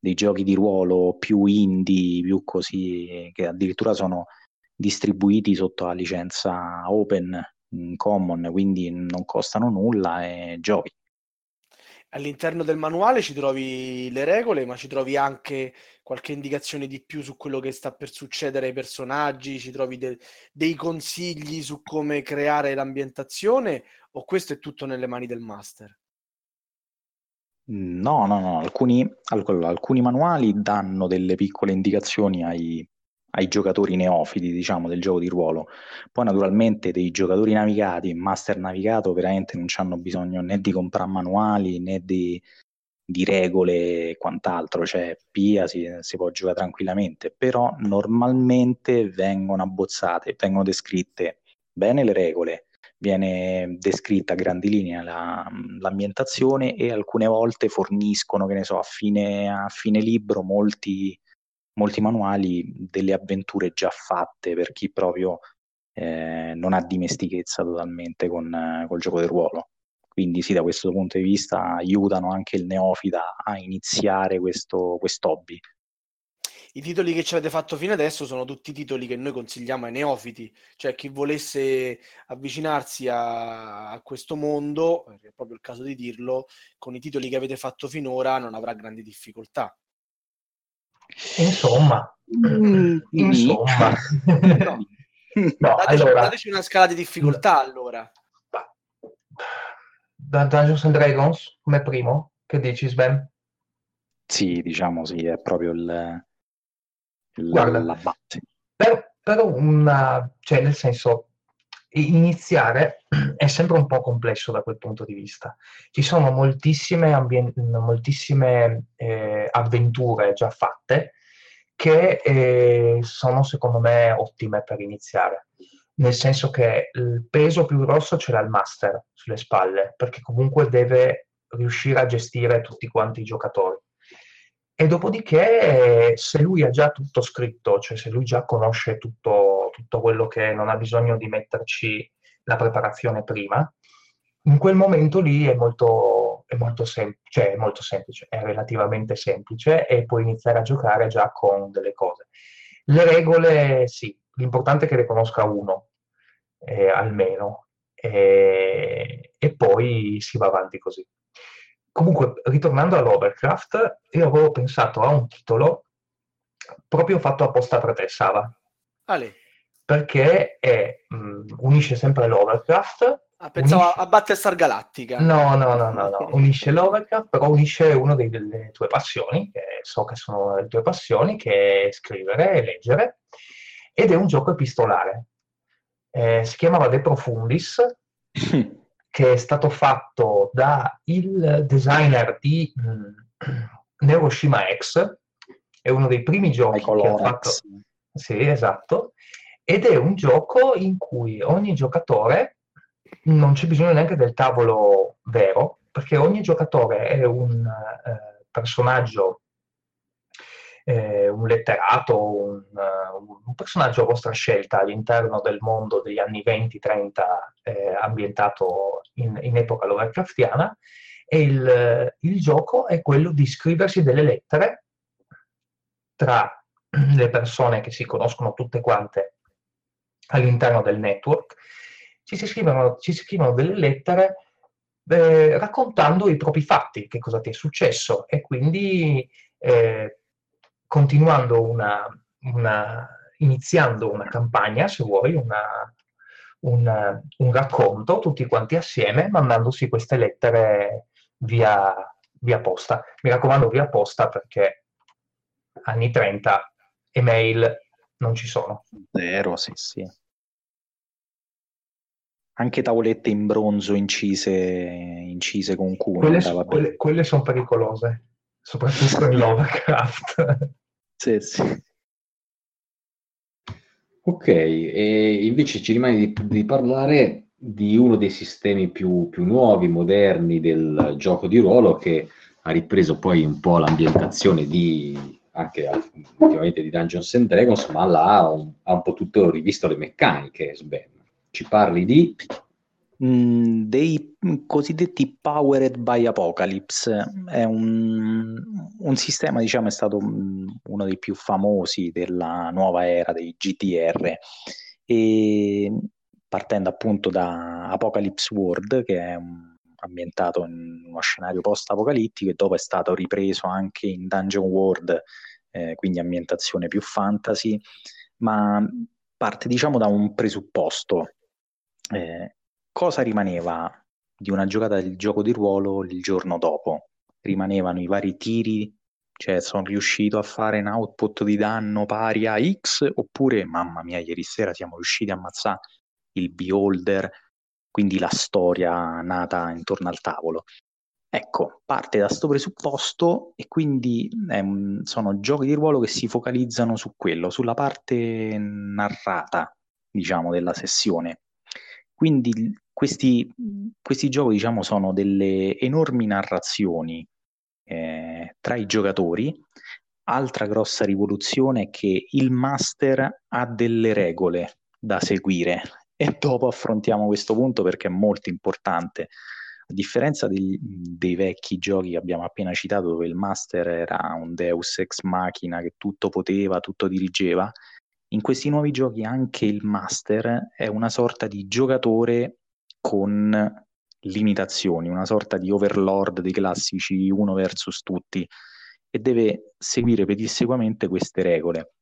giochi di ruolo più indie, più così, che addirittura sono distribuiti sotto la licenza open, in common, quindi non costano nulla e giochi. All'interno del manuale ci trovi le regole, ma ci trovi anche qualche indicazione di più su quello che sta per succedere ai personaggi, ci trovi dei consigli su come creare l'ambientazione, o questo è tutto nelle mani del master? No. Alcuni manuali danno delle piccole indicazioni ai giocatori neofiti, diciamo, del gioco di ruolo. Poi naturalmente dei giocatori navigati, master navigato, veramente non hanno bisogno né di comprare manuali né di regole e quant'altro, cioè PIA si può giocare tranquillamente, però normalmente vengono abbozzate, vengono descritte bene le regole, viene descritta a grandi linee l'ambientazione, e alcune volte forniscono, che ne so, a fine libro molti manuali delle avventure già fatte per chi proprio non ha dimestichezza totalmente col gioco del ruolo. Quindi sì, da questo punto di vista aiutano anche il neofita a iniziare quest'hobby. I titoli che ci avete fatto fino adesso sono tutti titoli che noi consigliamo ai neofiti, cioè chi volesse avvicinarsi a questo mondo, è proprio il caso di dirlo, con i titoli che avete fatto finora non avrà grandi difficoltà. Insomma. No, dateci una scala di difficoltà allora. Dungeons & Dragons come primo, che dici, Sven? Sì, diciamo sì, è proprio la base. Però cioè, nel senso, iniziare è sempre un po' complesso da quel punto di vista. Ci sono moltissime avventure già fatte che sono, secondo me, ottime per iniziare. Nel senso che il peso più grosso ce l'ha il master sulle spalle, perché comunque deve riuscire a gestire tutti quanti i giocatori. E dopodiché, se lui ha già tutto scritto, cioè se lui già conosce tutto quello, che non ha bisogno di metterci la preparazione prima, in quel momento lì è relativamente semplice, e puoi iniziare a giocare già con delle cose. Le regole, sì, l'importante è che le conosca uno, almeno, e poi si va avanti così. Comunque, ritornando all'Overcraft, io avevo pensato a un titolo proprio fatto apposta per te, Sava. Ale. Perché unisce sempre l'Overcraft Pensavo a Battlestar Galactica. No. Unisce l'Overcraft, però unisce una delle tue passioni, che so che sono le tue passioni, che è scrivere e leggere, ed è un gioco epistolare. Si chiamava De Profundis, che è stato fatto da il designer di Neuroshima X, è uno dei primi giochi che ha fatto... Sì, esatto. Ed è un gioco in cui ogni giocatore... Non c'è bisogno neanche del tavolo vero, perché ogni giocatore è un personaggio, un letterato, un personaggio a vostra scelta all'interno del mondo degli anni 20-30, ambientato in epoca Lovecraftiana, e il gioco è quello di scriversi delle lettere tra le persone che si conoscono tutte quante all'interno del network. Ci si scrivono delle lettere raccontando i propri fatti, che cosa ti è successo, e quindi continuando iniziando una campagna, se vuoi, un racconto, tutti quanti assieme, mandandosi queste lettere via posta. Mi raccomando, via posta, perché anni 30 email non ci sono. Vero, sì. Anche tavolette in bronzo incise con cuneo. Quelle sono pericolose, soprattutto in Lovecraft. Sì. Ok, e invece ci rimane di parlare di uno dei sistemi più nuovi, moderni del gioco di ruolo, che ha ripreso poi un po' l'ambientazione anche ultimamente di Dungeons & Dragons, ma ha un po' tutto rivisto le meccaniche, Sven. Ci parli di? Dei cosiddetti Powered by Apocalypse. È un sistema, diciamo, è stato uno dei più famosi della nuova era dei GTR, e partendo appunto da Apocalypse World, che è ambientato in uno scenario post-apocalittico, e dopo è stato ripreso anche in Dungeon World, quindi ambientazione più fantasy, ma parte, diciamo, da un presupposto. Cosa rimaneva di una giocata del gioco di ruolo il giorno dopo? Rimanevano i vari tiri, cioè sono riuscito a fare un output di danno pari a X, oppure mamma mia, ieri sera siamo riusciti a ammazzare il Beholder, quindi la storia nata intorno al tavolo. Ecco, parte da sto presupposto, e quindi sono giochi di ruolo che si focalizzano su quello, sulla parte narrata, diciamo, della sessione. Quindi questi giochi, diciamo, sono delle enormi narrazioni tra i giocatori. Altra grossa rivoluzione è che il master ha delle regole da seguire, e dopo affrontiamo questo punto perché è molto importante. A differenza dei vecchi giochi che abbiamo appena citato, dove il master era un deus ex machina che tutto poteva, tutto dirigeva, in questi nuovi giochi anche il master è una sorta di giocatore con limitazioni, una sorta di overlord dei classici uno versus tutti, e deve seguire pedissequamente queste regole.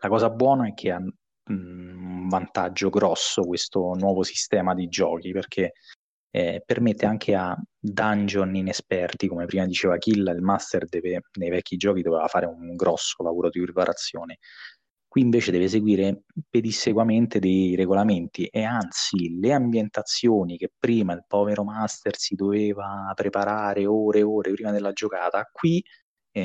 La cosa buona è che ha un vantaggio grosso questo nuovo sistema di giochi, perché permette anche a dungeon inesperti, come prima diceva Killa, il master nei vecchi giochi doveva fare un grosso lavoro di preparazione. Qui invece deve seguire pedissequamente dei regolamenti, e anzi le ambientazioni che prima il povero master si doveva preparare ore e ore prima della giocata, qui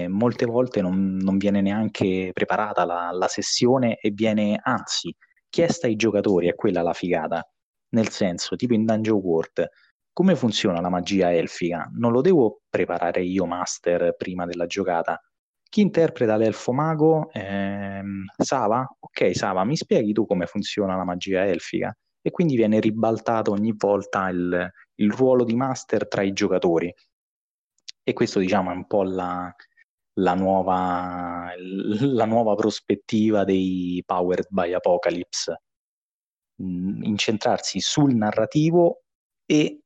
molte volte non viene neanche preparata la sessione, e viene anzi chiesta ai giocatori. È quella la figata. Nel senso, tipo in Dungeon World, come funziona la magia elfica? Non lo devo preparare io, master, prima della giocata. Chi interpreta l'elfo mago? Sava? Ok, Sava, mi spieghi tu come funziona la magia elfica? E quindi viene ribaltato ogni volta il ruolo di master tra i giocatori. E questo, diciamo, è un po' la nuova prospettiva dei Powered by Apocalypse. Incentrarsi sul narrativo e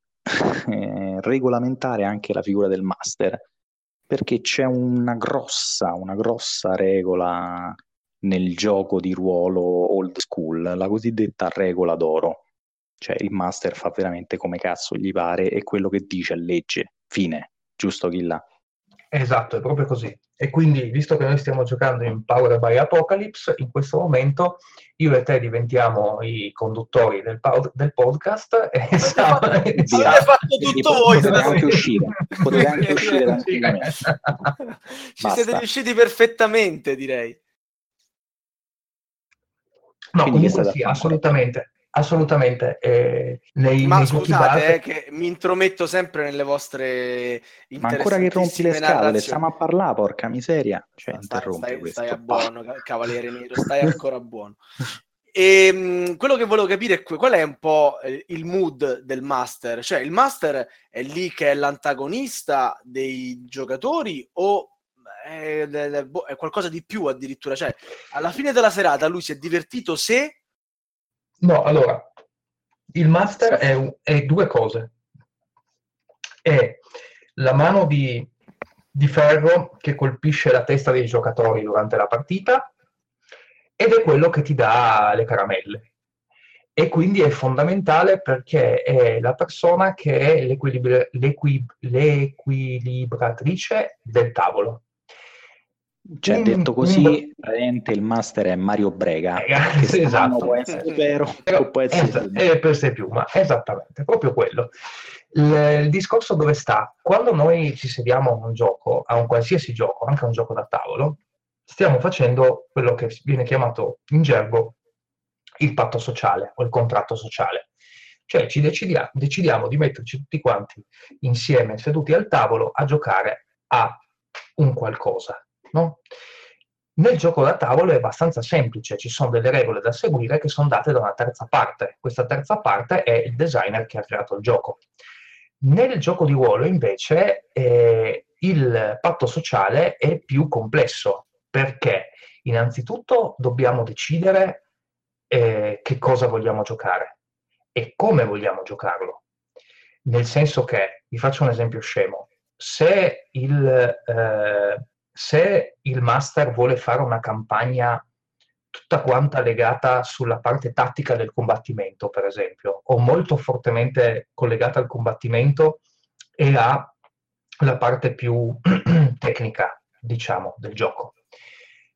regolamentare anche la figura del master, perché c'è una grossa regola nel gioco di ruolo old school, la cosiddetta regola d'oro, Cioè il master fa veramente come cazzo gli pare e quello che dice è legge, fine, giusto Killa? Esatto, è proprio così. E quindi, visto che noi stiamo giocando in Powered by Apocalypse, in questo momento io e te diventiamo i conduttori del podcast e stiamo... Avete fatto tutto voi! Potete anche uscire, tranquillamente. Ci siete riusciti perfettamente, direi. No, quindi comunque sì, assolutamente. Assolutamente. Ma scusate, che mi intrometto sempre nelle vostre interessanti. Ma ancora che rompi le scatole, stiamo a parlare, porca miseria. Cioè, stai a buono, Cavaliere Nero, stai ancora buono. E quello che volevo capire è qual è un po' il mood del master. Cioè, il master è lì che è l'antagonista dei giocatori o è qualcosa di più addirittura? Cioè, alla fine della serata lui si è divertito se... No, allora, il master è due cose. È la mano di ferro che colpisce la testa dei giocatori durante la partita ed è quello che ti dà le caramelle. E quindi è fondamentale perché è la persona che è l'equilibratrice del tavolo. Cioè, detto così, il master è Mario Brega, che esatto, può essere vero, può essere per sé più, ma esattamente, proprio quello. Il discorso dove sta? Quando noi ci sediamo a un gioco, a un qualsiasi gioco, anche a un gioco da tavolo, stiamo facendo quello che viene chiamato in gergo il patto sociale o il contratto sociale. Cioè ci decidiamo di metterci tutti quanti insieme, seduti al tavolo, a giocare a un qualcosa. No? Nel gioco da tavolo è abbastanza semplice, ci sono delle regole da seguire che sono date da una terza parte. Questa terza parte è il designer che ha creato il gioco. Nel gioco di ruolo invece il patto sociale è più complesso, perché innanzitutto dobbiamo decidere che cosa vogliamo giocare e come vogliamo giocarlo, nel senso che, vi faccio un esempio scemo, se il master vuole fare una campagna tutta quanta legata sulla parte tattica del combattimento, per esempio, o molto fortemente collegata al combattimento e alla parte più tecnica, diciamo, del gioco.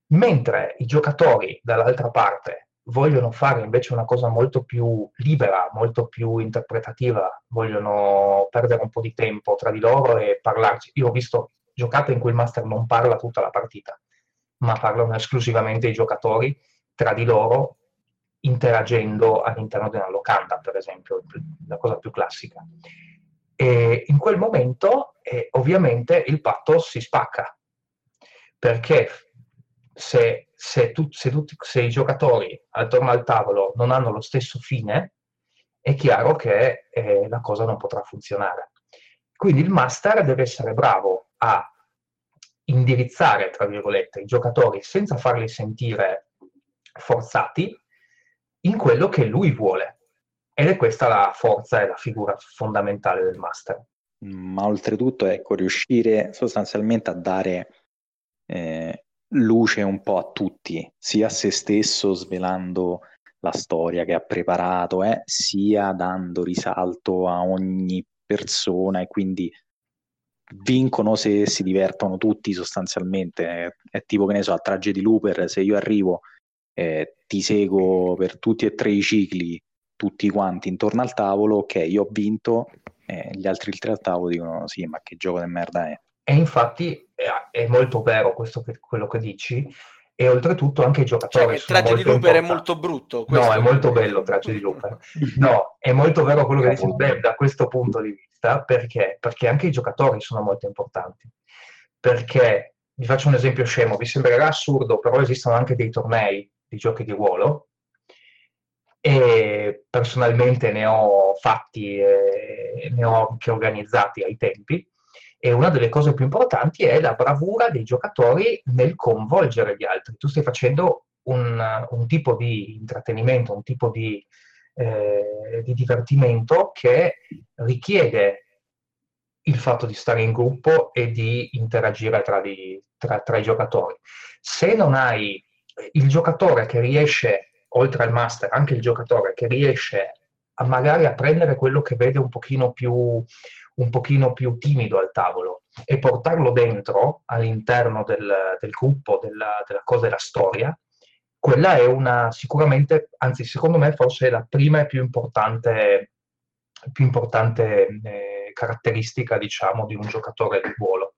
Mentre i giocatori, dall'altra parte, vogliono fare invece una cosa molto più libera, molto più interpretativa, vogliono perdere un po' di tempo tra di loro e parlarci. Io ho visto giocate in cui il master non parla tutta la partita, ma parlano esclusivamente i giocatori tra di loro, interagendo all'interno di una locanda, per esempio, la cosa più classica. E in quel momento, ovviamente, il patto si spacca, perché se i giocatori attorno al tavolo non hanno lo stesso fine, è chiaro che la cosa non potrà funzionare. Quindi il master deve essere bravo a indirizzare, tra virgolette, i giocatori senza farli sentire forzati in quello che lui vuole. Ed è questa la forza e la figura fondamentale del master. Ma oltretutto, ecco, riuscire sostanzialmente a dare luce un po' a tutti, sia a se stesso svelando la storia che ha preparato, sia dando risalto a ogni persona, e quindi vincono se si divertono tutti sostanzialmente. È tipo, che ne so, a Tragedy Looper, se io arrivo ti seguo per tutti e tre i cicli, tutti quanti intorno al tavolo, ok, io ho vinto, gli altri tre al tavolo dicono sì, ma che gioco di merda è. E infatti è molto vero questo quello che dici, e oltretutto anche i giocatori, cioè, Tragedy Looper è molto brutto questo. No, è molto bello Tragedy Looper. No, è molto vero quello che dici da questo punto di vista, perché anche i giocatori sono molto importanti, perché vi faccio un esempio scemo, vi sembrerà assurdo, però esistono anche dei tornei di giochi di ruolo, e personalmente ne ho fatti e ne ho anche organizzati ai tempi. E una delle cose più importanti è la bravura dei giocatori nel coinvolgere gli altri. Tu stai facendo un tipo di intrattenimento, un tipo di divertimento che richiede il fatto di stare in gruppo e di interagire tra i giocatori. Se non hai il giocatore che riesce, oltre al master, anche il giocatore che riesce a magari a prendere quello che vede un pochino più timido al tavolo e portarlo dentro, all'interno del gruppo, della cosa della storia. Quella è una, sicuramente, anzi secondo me forse è la prima e più importante caratteristica, diciamo, di un giocatore di ruolo.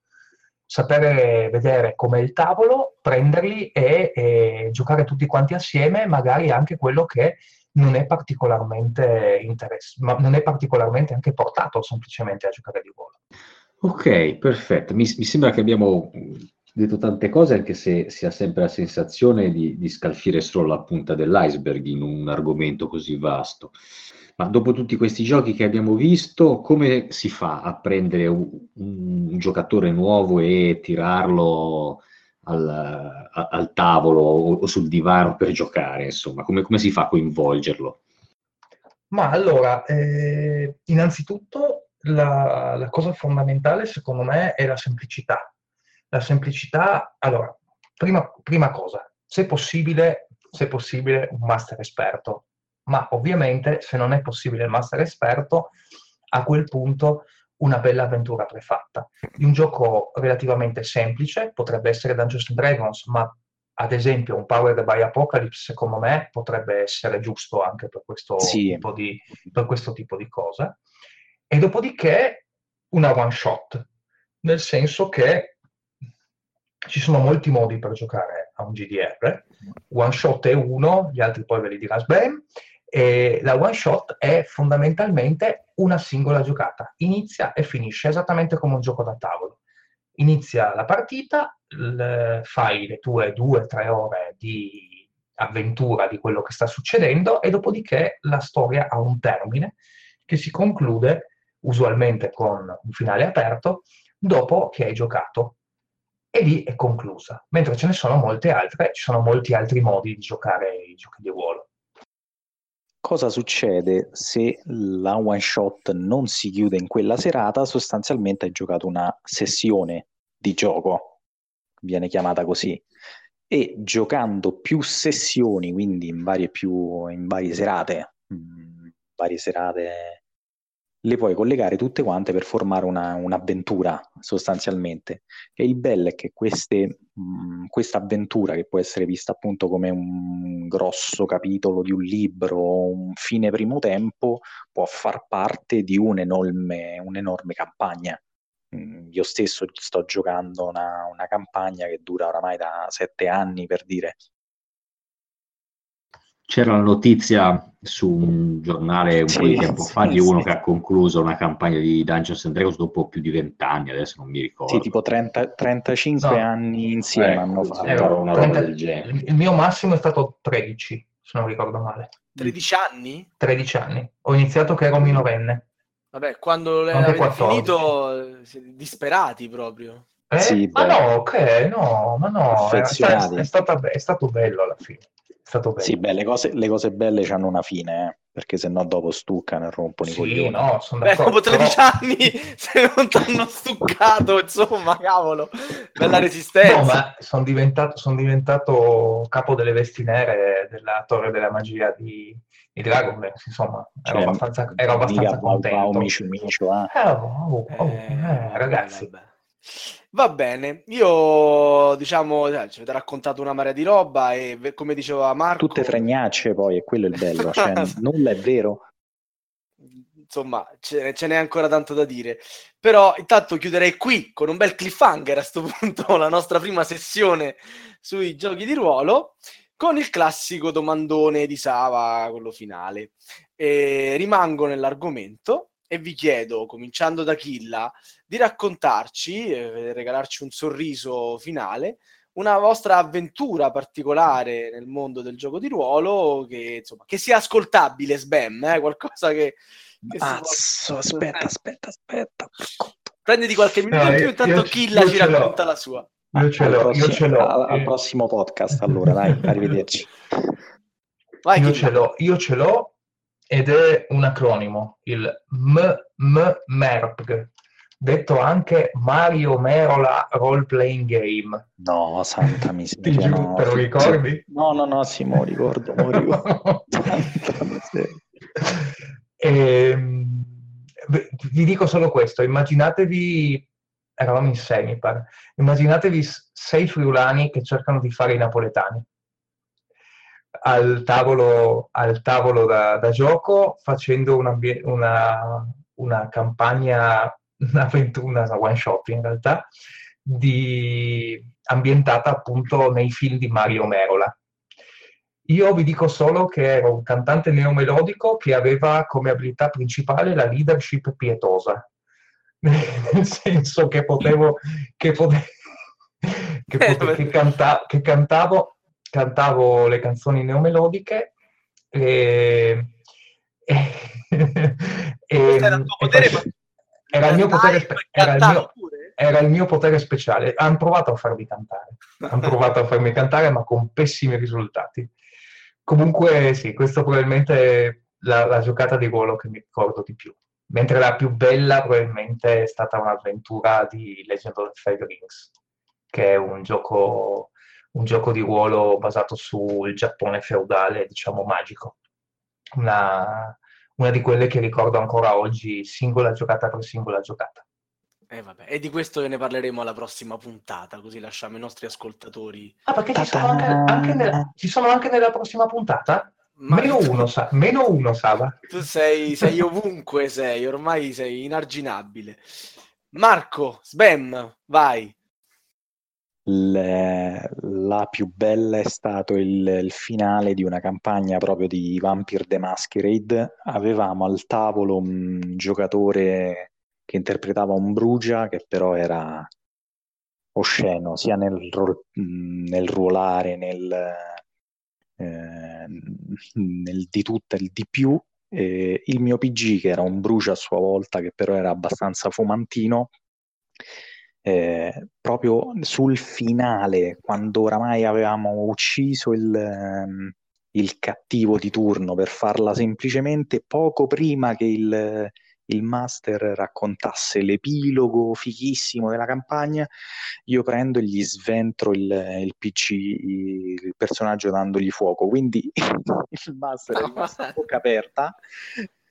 Sapere vedere com'è il tavolo, prenderli e giocare tutti quanti assieme, magari anche quello che non è particolarmente anche portato semplicemente a giocare di ruolo. Ok, perfetto. Mi sembra che abbiamo detto tante cose, anche se si ha sempre la sensazione di scalfire solo la punta dell'iceberg in un argomento così vasto. Ma dopo tutti questi giochi che abbiamo visto, come si fa a prendere un giocatore nuovo e tirarlo al tavolo o sul divano per giocare? Insomma, come si fa a coinvolgerlo? Ma allora, innanzitutto la cosa fondamentale secondo me è la semplicità. La semplicità, allora, prima cosa, se possibile un master esperto. Ma ovviamente, se non è possibile il master esperto, a quel punto una bella avventura prefatta. Un gioco relativamente semplice, potrebbe essere Dungeons & Dragons, ma ad esempio un Powered by Apocalypse, secondo me, potrebbe essere giusto anche per questo, tipo di cosa. E dopodiché una one shot, nel senso che ci sono molti modi per giocare a un GDR. One shot è uno, gli altri poi ve li dirà Spam. E la one shot è fondamentalmente una singola giocata, inizia e finisce esattamente come un gioco da tavolo. Inizia la partita, fai le tue 2-3 ore di avventura di quello che sta succedendo e dopodiché la storia ha un termine che si conclude usualmente con un finale aperto dopo che hai giocato, e lì è conclusa. Mentre ce ne sono molte altre, ci sono molti altri modi di giocare i giochi di ruolo. Cosa succede se la one shot non si chiude in quella serata? Sostanzialmente hai giocato una sessione di gioco, viene chiamata così, e giocando più sessioni, quindi in varie serate, le puoi collegare tutte quante per formare un'avventura sostanzialmente. E il bello è che questa avventura, che può essere vista appunto come un grosso capitolo di un libro o un fine primo tempo, può far parte di un'enorme campagna. Io stesso sto giocando una campagna che dura oramai da 7 anni, per dire. C'era la notizia su un giornale un po' di tempo fa di uno che ha concluso una campagna di Dungeons and Dragons dopo più di 20 anni, adesso non mi ricordo. Sì, tipo 35 anni insieme hanno fatto una roba del genere. Il mio massimo è stato 13, se non ricordo male. 13 anni? 13 anni. Ho iniziato che ero minorenne. Vabbè, quando l'avete finito siete disperati proprio. Sì, ma no, che no, ma no, è stato bello alla fine. Sì, beh, le cose belle hanno una fine, perché se no dopo stuccano e rompono i coglioni. No, sono d'accordo. Dopo 13 anni, se non ti hanno stuccato, insomma, cavolo, bella resistenza. No, ma sono diventato capo delle vesti nere della Torre della Magia di Dragon, insomma, cioè, ero abbastanza contento. Ragazzi... Vabbè. Va bene, io diciamo ci avete raccontato una marea di roba e come diceva Marco... Tutte fregnacce poi, e quello è il bello, cioè nulla è vero. Insomma, ce n'è ancora tanto da dire. Però intanto chiuderei qui con un bel cliffhanger a sto punto, la nostra prima sessione sui giochi di ruolo, con il classico domandone di Sava, quello finale. E rimango nell'argomento e vi chiedo, cominciando da Killa, di raccontarci, regalarci un sorriso finale, una vostra avventura particolare nel mondo del gioco di ruolo, che sia ascoltabile, Sbam, qualcosa che Mazzo, si può... aspetta. Prenditi qualche minuto in più, intanto Killa ci racconta la sua. Al prossimo podcast, allora, dai, arrivederci. Vai, io ce l'ho. Ed è un acronimo, il MMERPG, detto anche Mario Merola Role Playing Game. No, santa miseria. Te lo ricordi? No, sì, me lo ricordo. Vi dico solo questo, immaginatevi, eravamo in 6 mi pare, immaginatevi 6 friulani che cercano di fare i napoletani al tavolo da gioco, facendo una campagna, una one shot in realtà, ambientata appunto nei film di Mario Merola. Io vi dico solo che ero un cantante neomelodico che aveva come abilità principale la leadership pietosa, nel senso che cantavo le canzoni neomelodiche era il mio potere speciale. Hanno provato a farmi cantare, ma con pessimi risultati. Comunque sì, questa probabilmente è la giocata di ruolo che mi ricordo di più. Mentre la più bella probabilmente è stata un'avventura di Legend of the Five Rings, che è un gioco di ruolo basato sul Giappone feudale, diciamo magico. Una di quelle che ricordo ancora oggi, singola giocata per singola giocata. Vabbè. E di questo ne parleremo alla prossima puntata, così lasciamo i nostri ascoltatori. Ah, perché ci sono anche nella prossima puntata? Meno uno, Sava. Tu sei ovunque sei, ormai sei inarginabile. Marco, Sbam, vai. La più bella è stato il finale di una campagna proprio di Vampire: the Masquerade. Avevamo al tavolo un giocatore che interpretava un brugia, che però era osceno, sia nel ruolare, nel di tutto e il di più. Il mio PG, che era un brugia a sua volta, che però era abbastanza fumantino, proprio sul finale, quando oramai avevamo ucciso il cattivo di turno, per farla semplicemente, poco prima che il master raccontasse l'epilogo fighissimo della campagna, io prendo e gli sventro il PC, il personaggio, dandogli fuoco. Quindi il master è rimasto a bocca aperta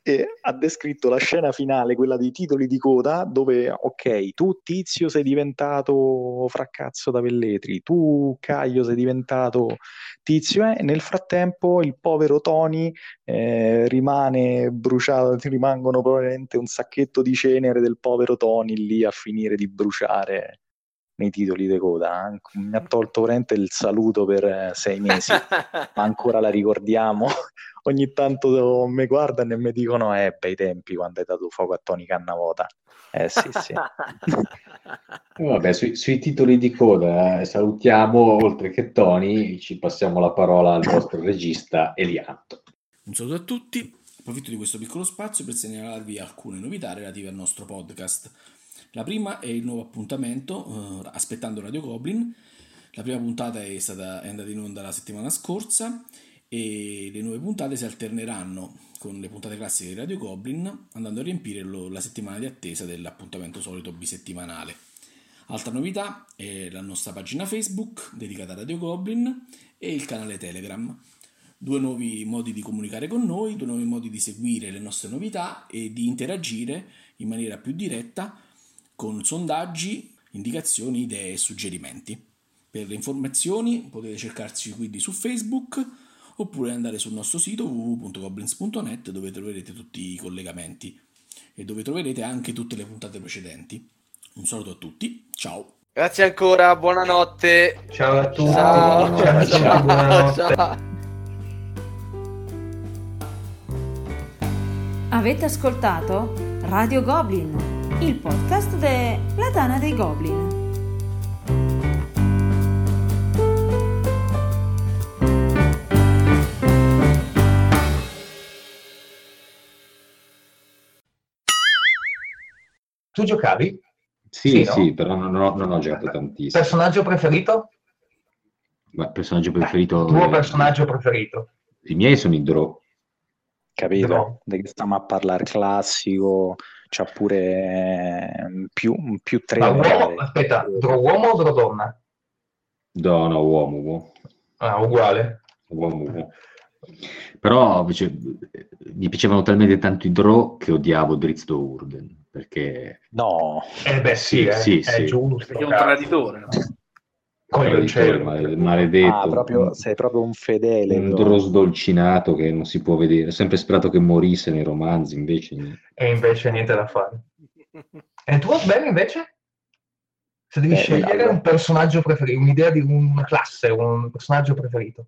e ha descritto la scena finale, quella dei titoli di coda, dove ok, tu Tizio sei diventato Fraccazzo da Velletri, tu Caio sei diventato Tizio, e nel frattempo il povero Tony rimane bruciato, rimangono probabilmente un sacchetto di cenere del povero Tony lì a finire di bruciare nei titoli di coda. Mi ha tolto veramente il saluto per 6 mesi, ma ancora la ricordiamo. Ogni tanto mi guardano e mi dicono bei tempi quando hai dato fuoco a Tony Cannavota. Sì. Vabbè, sui titoli di coda salutiamo, oltre che Tony, ci passiamo la parola al vostro regista Elianto. Un saluto a tutti, approfitto di questo piccolo spazio per segnalarvi alcune novità relative al nostro podcast. La prima è il nuovo appuntamento, aspettando Radio Goblin. La prima puntata è andata in onda la settimana scorsa, e le nuove puntate si alterneranno con le puntate classiche di Radio Goblin, andando a riempire la settimana di attesa dell'appuntamento solito bisettimanale. Altra novità è la nostra pagina Facebook dedicata a Radio Goblin e il canale Telegram. 2 nuovi modi di comunicare con noi, 2 nuovi modi di seguire le nostre novità e di interagire in maniera più diretta con sondaggi, indicazioni, idee e suggerimenti. Per le informazioni potete cercarci quindi su Facebook, oppure andare sul nostro sito www.goblins.net, dove troverete tutti i collegamenti e dove troverete anche tutte le puntate precedenti. Un saluto a tutti, ciao! Grazie ancora, buonanotte! Ciao a tutti! Ciao, buonanotte! Ciao. Avete ascoltato Radio Goblin, il podcast della Tana dei Goblin. Tu giocavi? Sì, no? Però non ho giocato tantissimo. Personaggio preferito? Tuo personaggio preferito? I miei sono i Drow. Capito? Drow. Stiamo a parlare classico, c'ha pure più 3. Ma uomo, aspetta, Drow uomo o Drow donna? No, uomo. Ah, uguale. Uomo. Però invece, mi piacevano talmente tanto i Drow che odiavo Drizdo Urden, perché... No! Eh beh sì, sì, giusto, perché è un traditore, no? Maledetto, sei proprio un fedele, un Drow sdolcinato che non si può vedere. Ho sempre sperato che morisse nei romanzi, invece... E invece niente da fare. E tu, Osbello, invece? Se devi scegliere un personaggio preferito, un'idea di una classe, un personaggio preferito.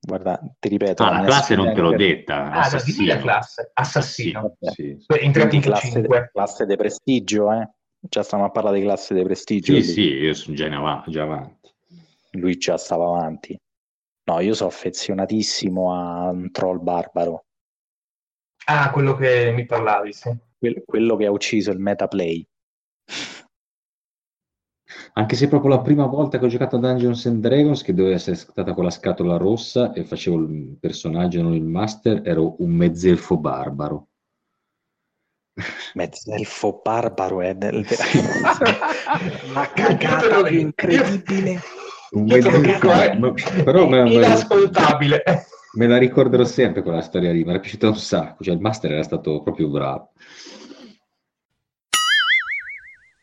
Guarda, ti ripeto... Ah, la classe non te l'ho detta. Ah, assassino. La classe. Assassino. Sì. Entrati in classe di prestigio, eh? Già stiamo a parlare di classe di prestigio. Sì, sì, io sono già avanti. Lui già stava avanti. No, io sono affezionatissimo a un troll barbaro. Ah, quello che mi parlavi, sì. Quello che ha ucciso il metaplay. Anche se proprio la prima volta che ho giocato a Dungeons and Dragons, che doveva essere stata con la scatola rossa e facevo il personaggio, non il master, ero un mezzelfo barbaro. Mezzelfo barbaro è una cagata incredibile. Inascoltabile. Me la ricorderò sempre quella storia lì, mi era piaciuta un sacco, cioè il master era stato proprio bravo.